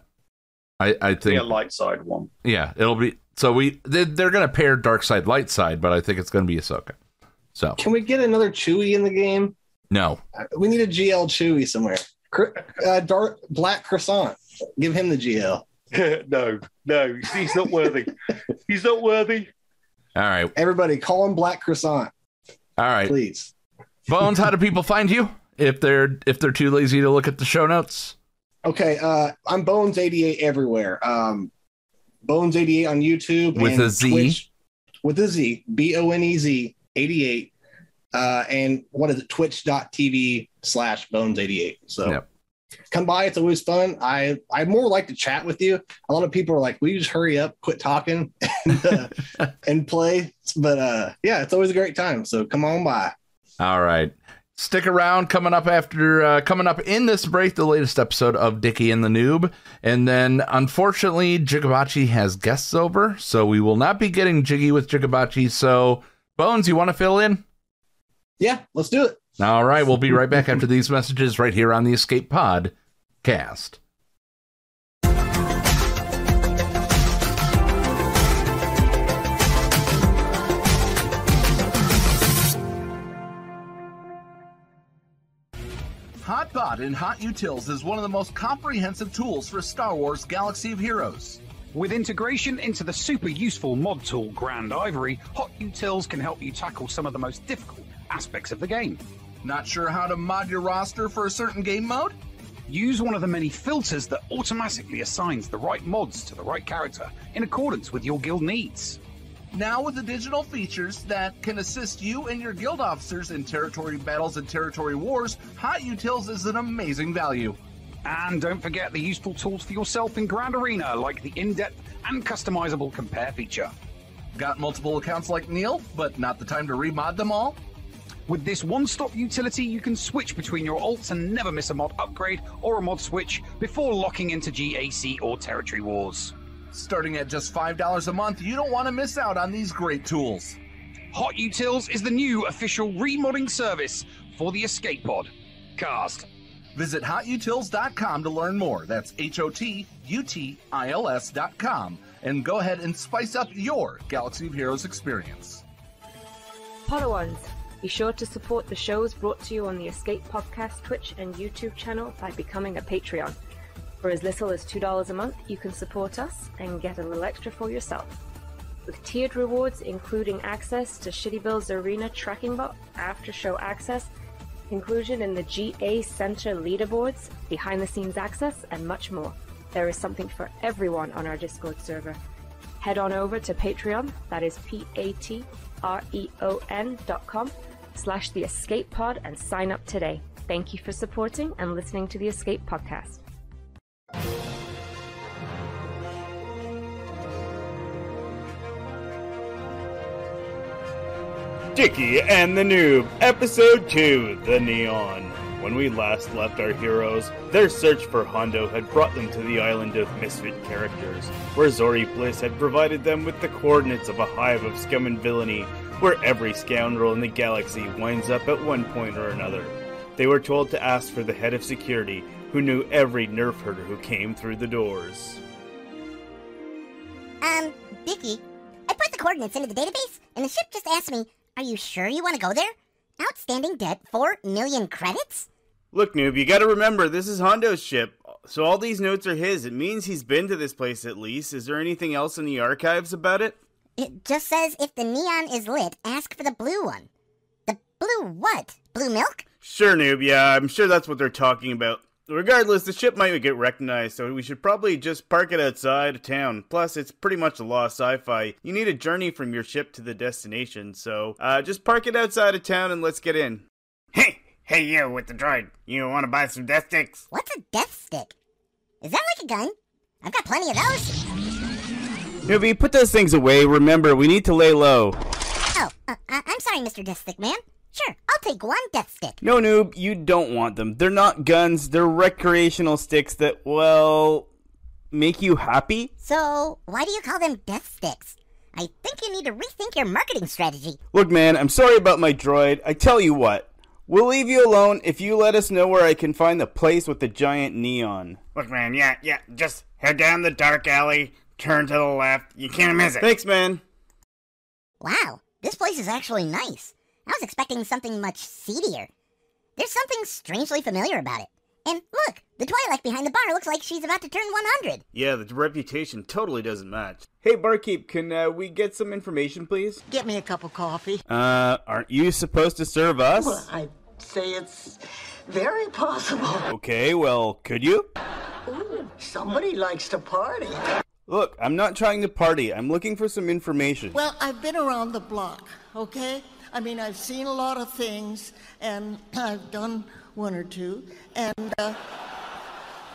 I think a light side one. Yeah, it'll be. So they're going to pair dark side, light side, but I think it's going to be Ahsoka. So can we get another Chewie in the game? No, we need a GL Chewie somewhere. Dark Black Croissant. Give him the GL. No, he's not worthy. He's not worthy. All right. Everybody call him Black Croissant. All right. Please. Bones, how do people find you if they're too lazy to look at the show notes? Okay. I'm Bonez88 everywhere. Bonez88 on YouTube. With a Z. Twitch, with a Z. BONEZ88. And what is it? Twitch.tv/Bonez88. So yep. Come by. It's always fun. I more like to chat with you. A lot of people are like, will you just hurry up, quit talking and play. But yeah, it's always a great time. So come on by. All right. Stick around. Coming up in this break, the latest episode of Dickie and the Noob. And then, unfortunately, Jigabachi has guests over. So we will not be getting jiggy with Jigabachi. So Bones, you want to fill in? Yeah, let's do it. All right, we'll be right back after these messages right here on the Escape Pod Cast. Hotbot and Hot Utils is one of the most comprehensive tools for Star Wars Galaxy of Heroes. With integration into the super useful mod tool Grand Ivory, Hot Utils can help you tackle some of the most difficult aspects of the game. Not sure how to mod your roster for a certain game mode? Use one of the many filters that automatically assigns the right mods to the right character in accordance with your guild needs. Now with the digital features that can assist you and your guild officers in territory battles and territory wars, Hot Utils is an amazing value. And don't forget the useful tools for yourself in Grand Arena, like the in-depth and customizable compare feature. Got multiple accounts like Neil, but not the time to remod them all? With this one-stop utility, you can switch between your alts and never miss a mod upgrade or a mod switch before locking into GAC or Territory Wars. Starting at just $5 a month, you don't want to miss out on these great tools. Hot Utils is the new official remodding service for the Escape Pod Cast. Visit HotUtils.com to learn more. That's HOTUTILS.com. And go ahead and spice up your Galaxy of Heroes experience. Podawans, be sure to support the shows brought to you on the Escape Podcast, Twitch, and YouTube channel by becoming a Patreon. For as little as $2 a month, you can support us and get a little extra for yourself. With tiered rewards, including access to Shitty Bill's Arena tracking bot, after-show access, inclusion in the GA Center leaderboards, behind-the-scenes access, and much more. There is something for everyone on our Discord server. Head on over to Patreon, that is patreon.com/the Escape Pod and sign up today. Thank you for supporting and listening to the Escape Podcast. Dickie and the Noob, Episode 2, The Neon. When we last left our heroes, their search for Hondo had brought them to the island of misfit characters, where Zori Bliss had provided them with the coordinates of a hive of scum and villainy, where every scoundrel in the galaxy winds up at one point or another. They were told to ask for the head of security, who knew every nerf herder who came through the doors. Dickie, I put the coordinates into the database, and the ship just asked me, "Are you sure you want to go there? Outstanding debt, 4 million credits?" Look, Noob, you gotta remember, this is Hondo's ship, so all these notes are his. It means he's been to this place at least. Is there anything else in the archives about it? It just says if the neon is lit, ask for the blue one. The blue what? Blue milk? Sure, Noob, yeah, I'm sure that's what they're talking about. Regardless, the ship might get recognized, so we should probably just park it outside of town. Plus, it's pretty much a law of sci-fi. You need a journey from your ship to the destination, so just park it outside of town and let's get in. Hey you with the droid. You want to buy some death sticks? What's a death stick? Is that like a gun? I've got plenty of those. Newbie, put those things away. Remember, we need to lay low. Oh, I'm sorry, Mr. Death Stick Man. Sure, I'll take one death stick. No, Noob, you don't want them. They're not guns. They're recreational sticks that, well, make you happy. So, why do you call them death sticks? I think you need to rethink your marketing strategy. Look, man, I'm sorry about my droid. I tell you what, we'll leave you alone if you let us know where I can find the place with the giant neon. Look, man, yeah, just head down the dark alley, turn to the left. You can't miss it. Thanks, man. Wow, this place is actually nice. I was expecting something much seedier. There's something strangely familiar about it. And look, the Twi'lek behind the bar looks like she's about to turn 100. Yeah, the reputation totally doesn't match. Hey, barkeep, can we get some information, please? Get me a cup of coffee. Aren't you supposed to serve us? Well, I'd say it's very possible. Okay, well, could you? Ooh, somebody likes to party. Look, I'm not trying to party. I'm looking for some information. Well, I've been around the block, okay? I mean, I've seen a lot of things, and I've done one or two, and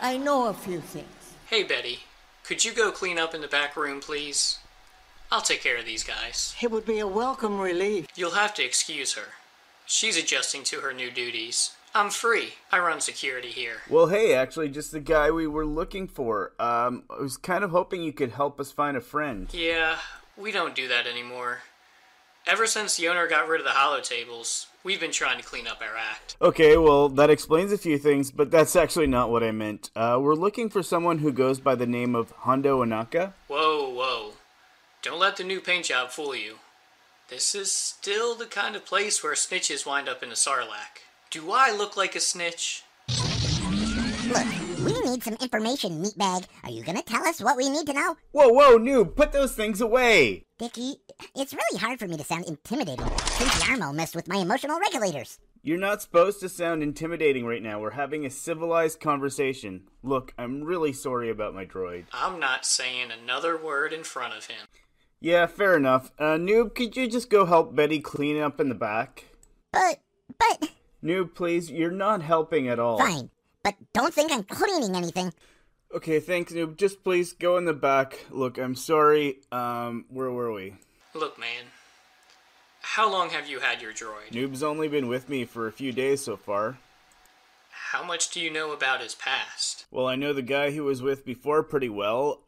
I know a few things. Hey, Betty, could you go clean up in the back room, please? I'll take care of these guys. It would be a welcome relief. You'll have to excuse her. She's adjusting to her new duties. I'm free. I run security here. Well, hey, actually, just the guy we were looking for. I was kind of hoping you could help us find a friend. Yeah, we don't do that anymore. Ever since the owner got rid of the hollow tables, we've been trying to clean up our act. Okay, well, that explains a few things, but that's actually not what I meant. We're looking for someone who goes by the name of Hondo Anaka. Whoa. Don't let the new paint job fool you. This is still the kind of place where snitches wind up in a sarlacc. Do I look like a snitch? Look, we need some information, meatbag. Are you gonna tell us what we need to know? Whoa, noob, put those things away! Dickie, it's really hard for me to sound intimidating since Yarmo messed with my emotional regulators. You're not supposed to sound intimidating right now. We're having a civilized conversation. Look, I'm really sorry about my droid. I'm not saying another word in front of him. Yeah, fair enough. Noob, could you just go help Betty clean up in the back? But... Noob, please, you're not helping at all. Fine. But don't think I'm cleaning anything. Okay, thanks, Noob. Just please go in the back. Look, I'm sorry. Where were we? Look, man. How long have you had your droid? Noob's only been with me for a few days so far. How much do you know about his past? Well, I know the guy he was with before pretty well.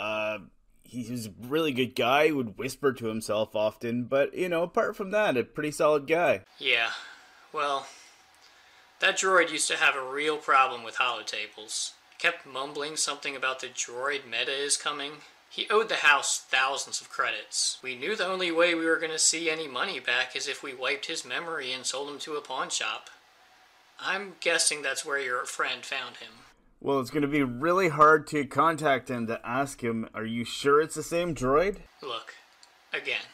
He was a really good guy. He would whisper to himself often. But, you know, apart from that, a pretty solid guy. Yeah. Well... That droid used to have a real problem with holotables. Kept mumbling something about the droid meta is coming. He owed the house thousands of credits. We knew the only way we were going to see any money back is if we wiped his memory and sold him to a pawn shop. I'm guessing that's where your friend found him. Well, it's going to be really hard to contact him to ask him, are you sure it's the same droid? Look, again,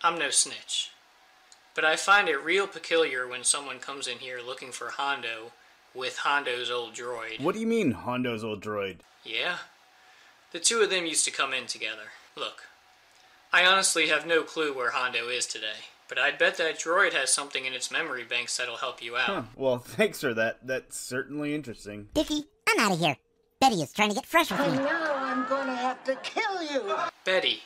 I'm no snitch. But I find it real peculiar when someone comes in here looking for Hondo with Hondo's old droid. What do you mean, Hondo's old droid? Yeah. The two of them used to come in together. Look, I honestly have no clue where Hondo is today, but I'd bet that droid has something in its memory banks that'll help you out. Huh. Well, thanks for that. That's certainly interesting. Dickie, I'm out of here. Betty is trying to get fresh with me. I know I'm gonna have to kill you. Betty,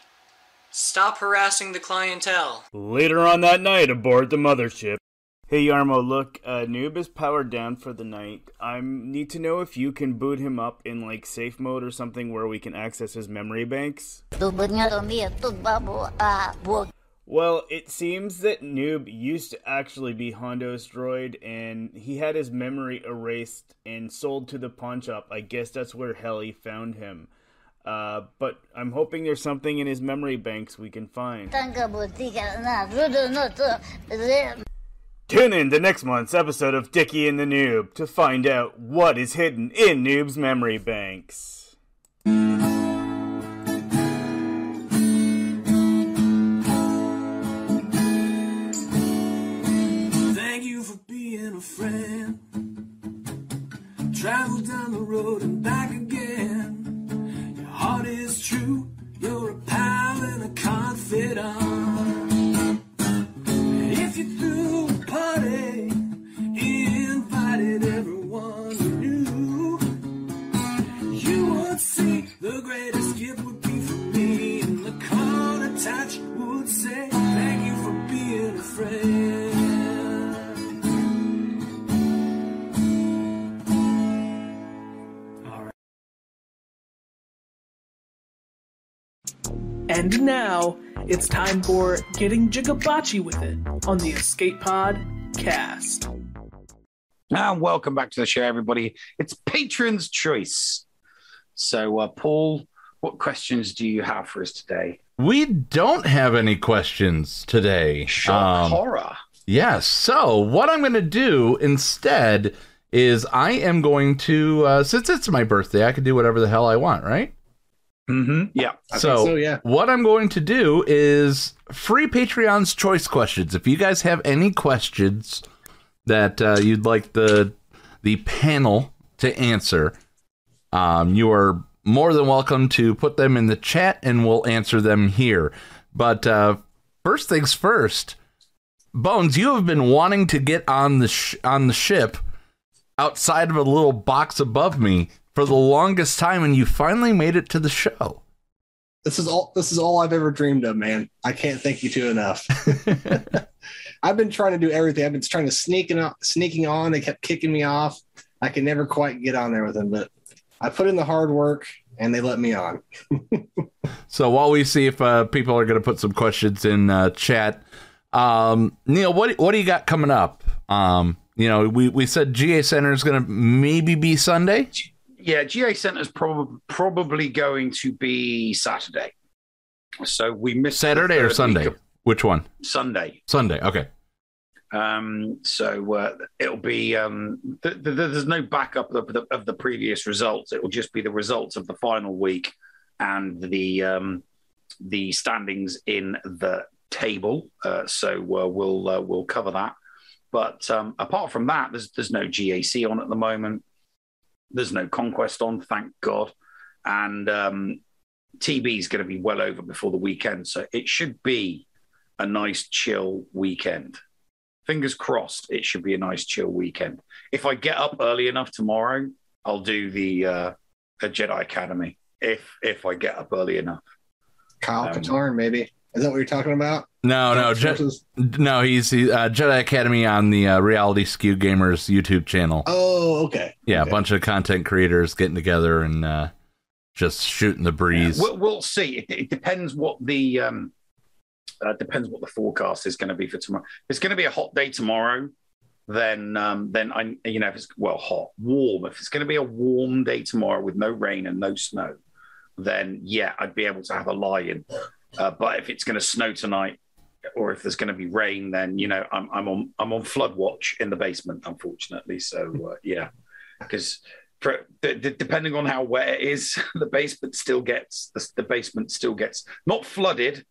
stop harassing the clientele. Later on that night aboard the mothership. Hey, Yarmo, look, Noob is powered down for the night. I need to know if you can boot him up in, like, safe mode or something where we can access his memory banks. Well, it seems that Noob used to actually be Hondo's droid, and he had his memory erased and sold to the pawn shop. I guess that's where Helly found him. But I'm hoping there's something in his memory banks we can find. Tune in to next month's episode of Dickie and the Noob to find out what is hidden in Noob's memory banks. Thank you for being a friend. Travel down the road and back again. Your heart is true. You're a pal and a confidant. If you threw a party, invited everyone you knew, you would see the greatest gift would be for me, and the card attached would say, thank you for being a friend. All right. And now, it's time for Getting Jigabachi With It on the Escape Pod Cast. And welcome back to the show, everybody. It's Patron's Choice. So, Paul, what questions do you have for us today? We don't have any questions today. Shock horror. Yes. Yeah, so what I'm going to do instead is I am going to, since it's my birthday, I can do whatever the hell I want, right? Mm-hmm. Yeah. So, what I'm going to do is free Patreon's choice questions. If you guys have any questions that you'd like the panel to answer, you are more than welcome to put them in the chat and we'll answer them here. But first things first, Bones, you have been wanting to get on the ship outside of a little box above me for the longest time, and you finally made it to the show. This is all I've ever dreamed of, man. I can't thank you two enough. I've been trying to do everything. I've been trying to sneaking on. They kept kicking me off. I could never quite get on there with them, but I put in the hard work, and they let me on. So while we see if people are going to put some questions in chat, Neil, what do you got coming up? You know, we said GA Center is going to maybe be Sunday. Yeah, GA Center is probably going to be Saturday. So we missed Saturday or Sunday? Which one? Sunday. Okay. So it'll be there's no backup of the previous results. It will just be the results of the final week and the standings in the table. So we'll cover that. But apart from that, there's no GAC on at the moment. There's no Conquest on, thank God. And TB is going to be well over before the weekend. So it should be a nice, chill weekend. Fingers crossed, it should be a nice, chill weekend. If I get up early enough tomorrow, I'll do the Jedi Academy. If I get up early enough. Kyle Katarn, maybe. Is that what you're talking about? No, he's Jedi Academy on the Reality Skew Gamers YouTube channel. Oh, okay. Yeah, okay. A bunch of content creators getting together and just shooting the breeze. Yeah, we'll see. It depends what the forecast is going to be for tomorrow. It's going to be a hot day tomorrow, then I, you know, if it's hot, warm. If it's going to be a warm day tomorrow with no rain and no snow, then yeah, I'd be able to have a lie in. But if it's going to snow tonight, or if there's going to be rain, then you know I'm on flood watch in the basement, unfortunately. So yeah, because depending on how wet it is, the basement still gets not flooded,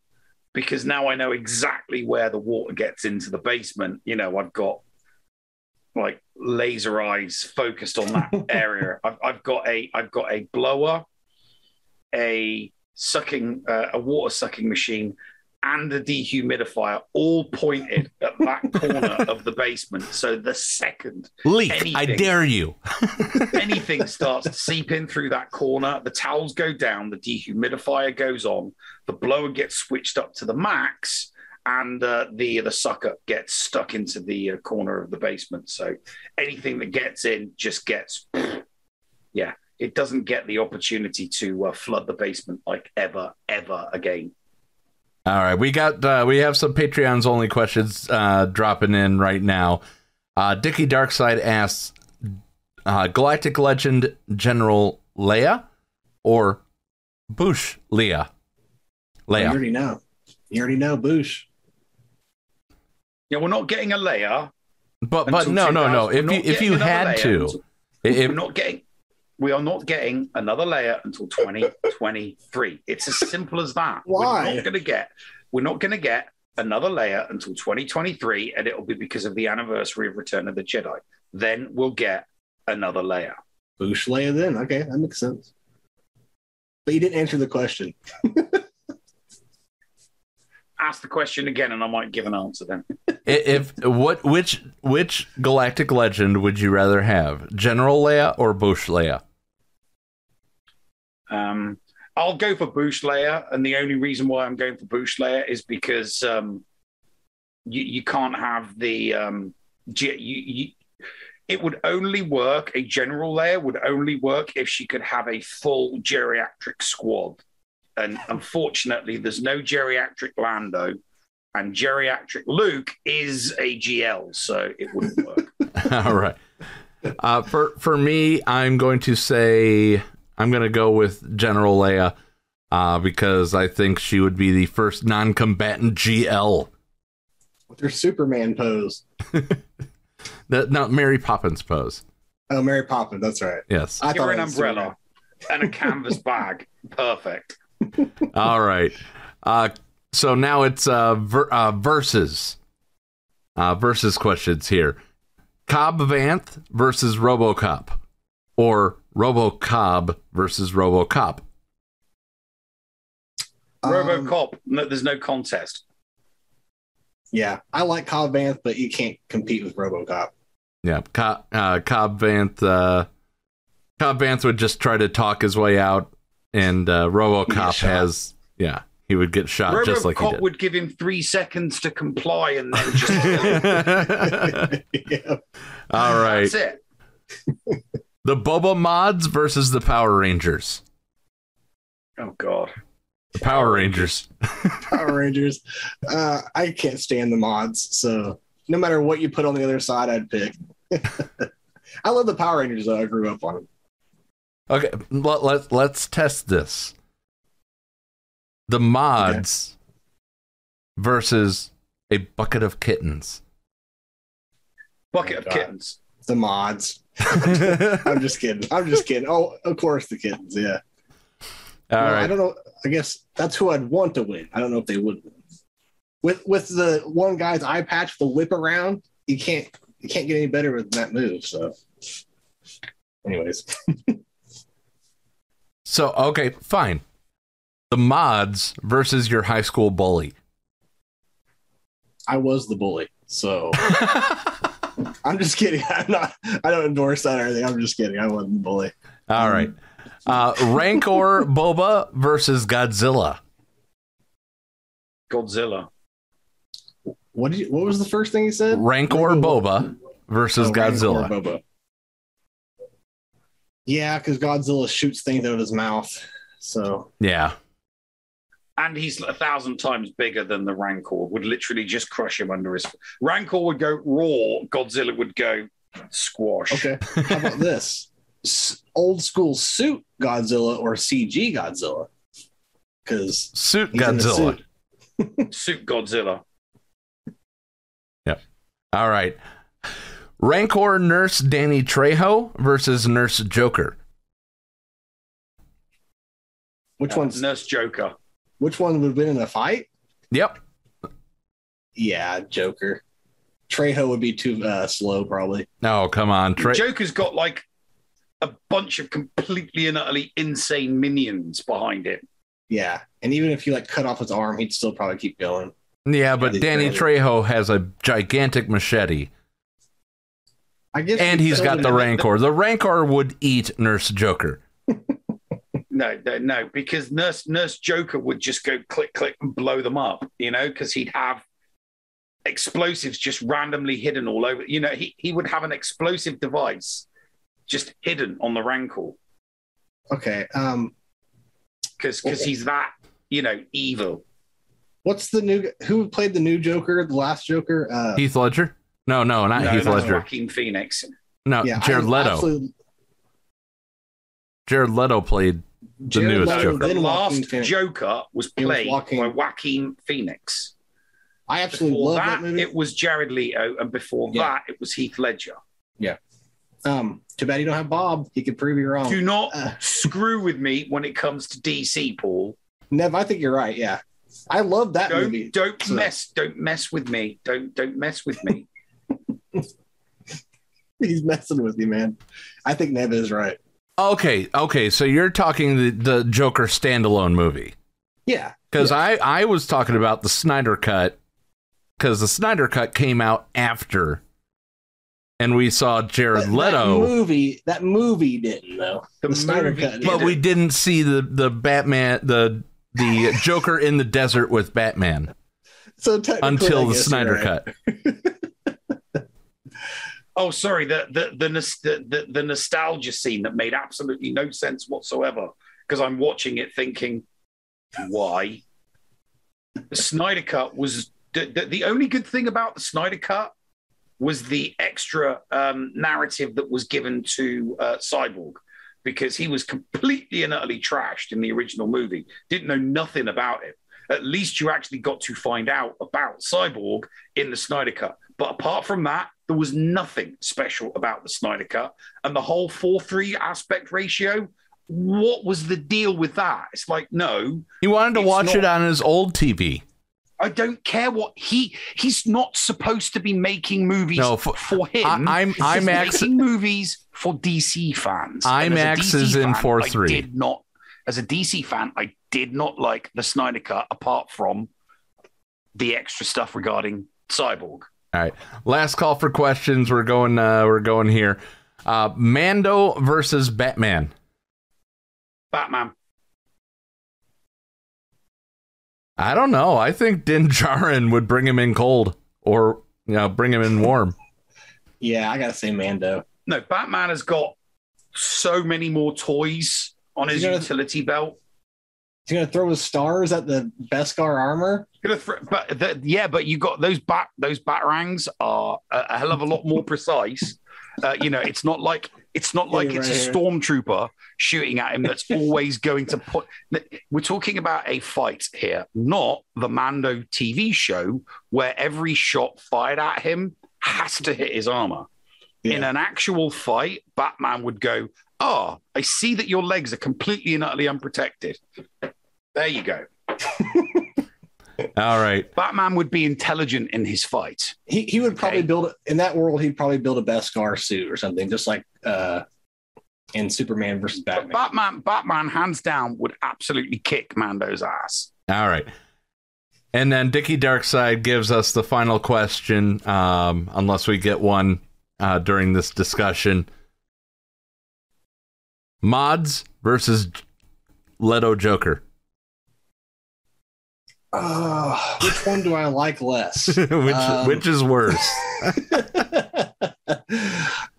because now I know exactly where the water gets into the basement. You know, I've got like laser eyes focused on that area. I've got a blower, a water sucking machine, and the dehumidifier all pointed at that corner of the basement. So the second leak, I dare you, anything starts to seep in through that corner, the towels go down, the dehumidifier goes on, the blower gets switched up to the max, and the sucker gets stuck into the corner of the basement. So anything that gets in just gets, yeah, it doesn't get the opportunity to flood the basement like ever again. All right, we have some Patreons only questions dropping in right now. Dickie Darkside asks, Galactic Legend General Leia or Boosh Leia? Leia. You already know Boosh. Yeah, we're not getting a Leia. But no. If you had to, we are not getting another Leia until 2023. It's as simple as that. Why? We're not going to get another Leia until 2023, and it'll be because of the anniversary of Return of the Jedi. Then we'll get another Leia. Boosh Leia then. Okay, that makes sense. But you didn't answer the question. Ask the question again, and I might give an answer then. Which Galactic Legend would you rather have, General Leia or Boosh Leia? I'll go for Boosh Leia, and the only reason why I'm going for Boosh Leia is because you can't have the it would only work. A General Leia would only work if she could have a full geriatric squad. And unfortunately, there's no geriatric Lando, and geriatric Luke is a GL, so it wouldn't work. All right. For me, I'm going to say I'm going to go with General Leia because I think she would be the first non-combatant GL. With her Superman pose. No, Mary Poppins pose. Oh, Mary Poppins, that's right. Yes. I thought an umbrella and a canvas bag. Perfect. All right. So now it's versus questions here. Cobb Vanth versus RoboCop, or RoboCob versus RoboCop. RoboCop. No, there's no contest. Yeah, I like Cobb Vanth, but you can't compete with RoboCop. Yeah, Cobb Vanth would just try to talk his way out. And RoboCop he would get shot. RoboCop just like he did. Would give him 3 seconds to comply, and then just. Yeah. All right. That's it. The Boba Mods versus the Power Rangers. Oh God. The Power Rangers. Power Rangers. I can't stand the mods. So no matter what you put on the other side, I'd pick. I love the Power Rangers though. I grew up on them. Okay, let's test this. The mods versus a bucket of kittens. Bucket of kittens. The mods. I'm just kidding. Oh, of course the kittens, yeah. All right. I don't know. I guess that's who I'd want to win. I don't know if they would win. With the one guy's eye patch, the whip around, you can't get any better with that move, so anyways. So, okay, fine. The mods versus your high school bully. I was the bully, so. I'm just kidding. I don't endorse that or anything. I'm just kidding. I wasn't the bully. All right. Rancor Boba versus Godzilla. Godzilla. What was the first thing he said? Rancor Boba versus Godzilla. Rancor Boba. Yeah, because Godzilla shoots things out of his mouth. So yeah, And he's 1,000 times bigger than the Rancor, would literally just crush him under his... Rancor would go raw, Godzilla would go squash. Okay, how about this? Old school suit Godzilla or CG Godzilla? Because... Suit Godzilla. Suit. Suit Godzilla. Yep. All right. Rancor Nurse Danny Trejo versus Nurse Joker. Which one's... Nurse Joker. Which one would win in a fight? Yep. Yeah, Joker. Trejo would be too slow, probably. No, come on. Joker's got like a bunch of completely and utterly insane minions behind him. Yeah, and even if you like cut off his arm, he'd still probably keep going. Yeah, but Danny Trejo has a gigantic machete. I guess, and he's got the Rancor. The Rancor would eat Nurse Joker. No, because Nurse Joker would just go click, click, and blow them up, you know, because he'd have explosives just randomly hidden all over. You know, he would have an explosive device just hidden on the Rancor. Okay. Because he's that, you know, evil. What's the new... Who played the new Joker, the last Joker? Heath Ledger? No, not Heath Ledger. Joaquin Phoenix. No, yeah, Jared Leto. Jared Leto played... The newest Joker. The last Joker was played by Joaquin Phoenix. I absolutely love that movie. It was Jared Leto, and before that, it was Heath Ledger. Yeah. Too bad you don't have Bob. He could prove you wrong. Do not screw with me when it comes to DC, Paul. Nev, I think you're right. Yeah, I love that movie. Don't mess with me. Don't mess with me. He's messing with you, man. I think Nev is right. Okay, so you're talking the Joker standalone movie. Yeah. Because I was talking about the Snyder Cut, because the Snyder Cut came out after, and we saw Jared Leto. That movie didn't, though. The Snyder Cut didn't. But we didn't see the Batman, the Joker in the desert with Batman. So until the Snyder Cut. Oh, sorry, the nostalgia scene that made absolutely no sense whatsoever, because I'm watching it thinking, why? The Snyder Cut was... The only good thing about the Snyder Cut was the extra narrative that was given to Cyborg, because he was completely and utterly trashed in the original movie. Didn't know nothing about him. At least you actually got to find out about Cyborg in the Snyder Cut. But apart from that, there was nothing special about the Snyder Cut. And the whole 4:3 aspect ratio, what was the deal with that? It's like, no. He wanted to watch it on his old TV. I don't care what he's not supposed to be making movies for him. I'm making movies for DC fans. IMAX is in 4:3. As a DC fan, I did not like the Snyder Cut apart from the extra stuff regarding Cyborg. All right, last call for questions. We're going here. Mando versus Batman. Batman. I don't know. I think Din Djarin would bring him in cold, or bring him in warm. Yeah, I gotta say Mando. No, Batman has got so many more toys on his utility belt. He's gonna throw his stars at the Beskar armor. But you got those batarangs are a hell of a lot more precise. It's not like it's a stormtrooper shooting at him that's always going to put. We're talking about a fight here, not the Mando TV show where every shot fired at him has to hit his armor. Yeah. In an actual fight, Batman would go, "Ah, I see that your legs are completely and utterly unprotected. There you go." All right. Batman would be intelligent in his fight. He would probably build, in that world, he'd probably build a Beskar suit or something, just like in Superman versus Batman. But Batman, hands down, would absolutely kick Mando's ass. All right. And then Dickie Darkside gives us the final question, unless we get one during this discussion. Mods versus Leto Joker. Which one do I like less? Which is worse?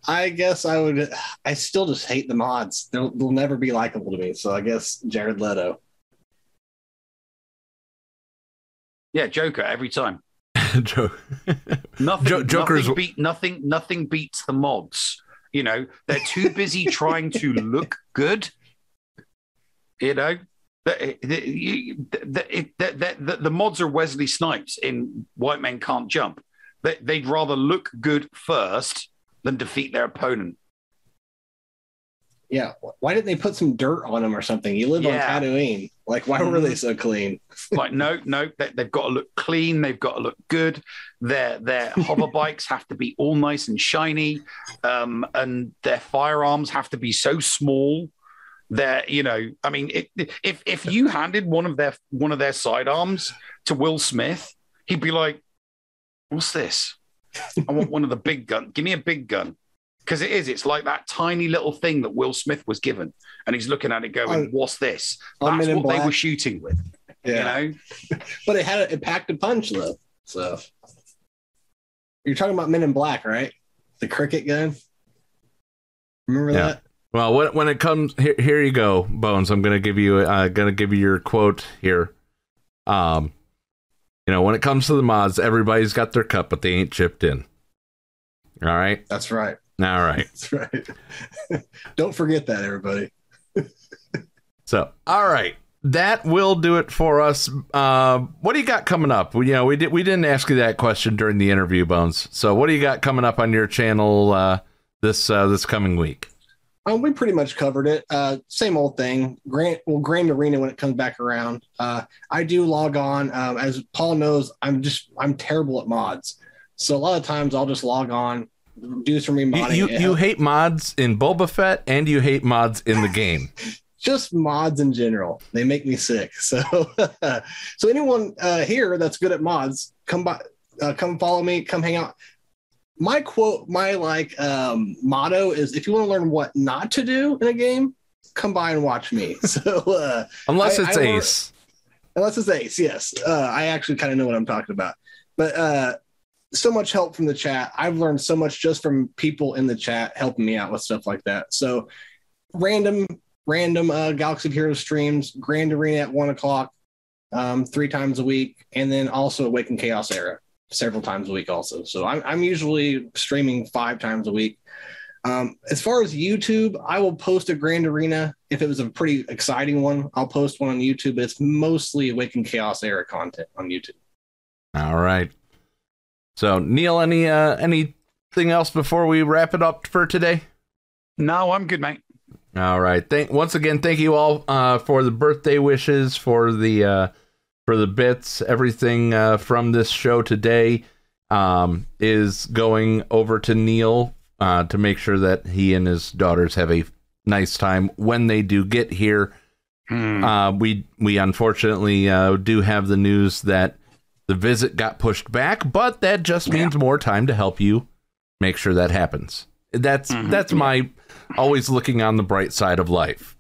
I guess I still just hate the mods. They'll never be likable to me. So I guess Jared Leto. Yeah, Joker every time. Nothing beats the mods. You know, they're too busy trying to look good. You know, the mods are Wesley Snipes in White Men Can't Jump. They'd rather look good first than defeat their opponent. Yeah, why didn't they put some dirt on them or something? You live on Tatooine. Like, why were they so clean? Like, no, they've got to look clean. They've got to look good. Their hover bikes have to be all nice and shiny, and their firearms have to be so small that, you know, I mean, if you handed one of their sidearms to Will Smith, he'd be like, "What's this? I want one of the big gun. Give me a big gun." Because it is. It's like that tiny little thing that Will Smith was given. And he's looking at it going, what's this? That's what they were shooting with. Yeah. You know? But it packed a punch, though. So you're talking about Men in Black, right? The cricket gun. Remember that? Well, when it comes... Here you go, Bones. I'm going to give you your quote here. You know, when it comes to the mods, everybody's got their cup, but they ain't chipped in. All right? That's right. All right. That's right. Don't forget that, everybody. So, all right. That will do it for us. What do you got coming up? You know, we didn't ask you that question during the interview, Bones. So what do you got coming up on your channel this coming week? We pretty much covered it. Same old thing. Grand Arena when it comes back around. I do log on. As Paul knows, I'm terrible at mods. So a lot of times I'll just log on. Do some remodding. You hate mods in Boba Fett and you hate mods in the game. Just mods in general. They make me sick. So so anyone here that's good at mods, come by, come follow me, come hang out. My quote, motto is, if you want to learn what not to do in a game, come by and watch me. So unless it's Ace, yes. I actually kind of know what I'm talking about. But so much help from the chat. I've learned so much just from people in the chat helping me out with stuff like that. So random Galaxy of Heroes streams, Grand Arena at 1:00, 3 times a week. And then also Awaken Chaos Era several times a week also. So I'm usually streaming 5 times a week. As far as YouTube, I will post a Grand Arena. If it was a pretty exciting one, I'll post one on YouTube. But it's mostly Awaken Chaos Era content on YouTube. All right. So, Neil, anything else before we wrap it up for today? No, I'm good, mate. All right. Once again, thank you all for the birthday wishes, for the bits. Everything from this show today is going over to Neil to make sure that he and his daughters have a nice time when they do get here. We unfortunately do have the news that the visit got pushed back, but that just means more time to help you make sure that happens. That's my always looking on the bright side of life.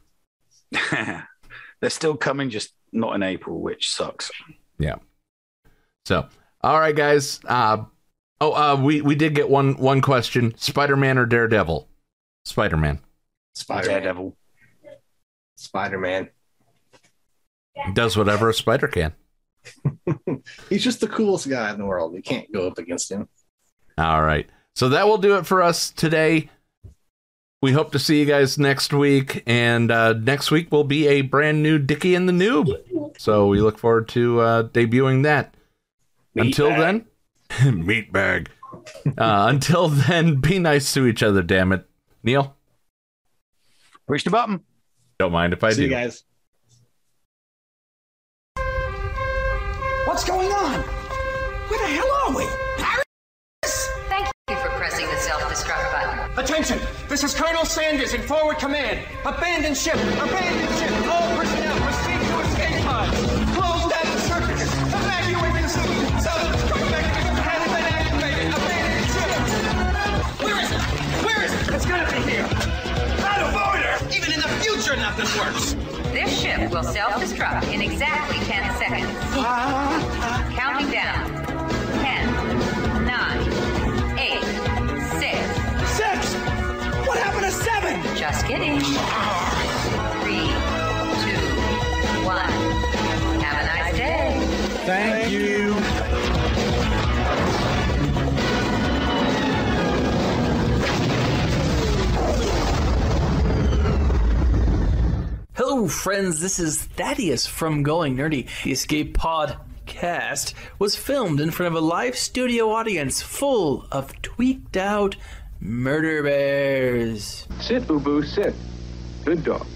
They're still coming, just not in April, which sucks. Yeah. So, all right, guys. We did get one question: Spider-Man or Daredevil? Spider-Man. Daredevil. Spider-Man does whatever a spider can. He's just the coolest guy in the world. You can't go up against him. All right. So that will do it for us today. We hope to see you guys next week. And next week will be a brand new Dickie and the Noob. So we look forward to debuting that. Until then, meatbag. Until then, be nice to each other, damn it. Neil? Push the button. Don't mind if I do. See you guys. What's going on? Where the hell are we? Paris? Thank you for pressing the self-destruct button. Attention! This is Colonel Sanders in forward command. Abandon ship! Abandon ship! All personnel proceed to escape pods. Close down the circuiters. Evacuate the city. Self-destruct mechanism has been activated. Abandon ship! Where is it? Where is it? It's gotta be here. Out of order! Even in the future, nothing works. This ship will self-destruct in exactly 10 seconds. Counting down. 10, 9, 8, 6. 6? What happened to 7? Just kidding. 3, Thank you. Hello, friends. This is Thaddeus from Going Nerdy. The Escape Pod Cast was filmed in front of a live studio audience full of tweaked out murder bears. Sit, boo-boo, sit. Good dog.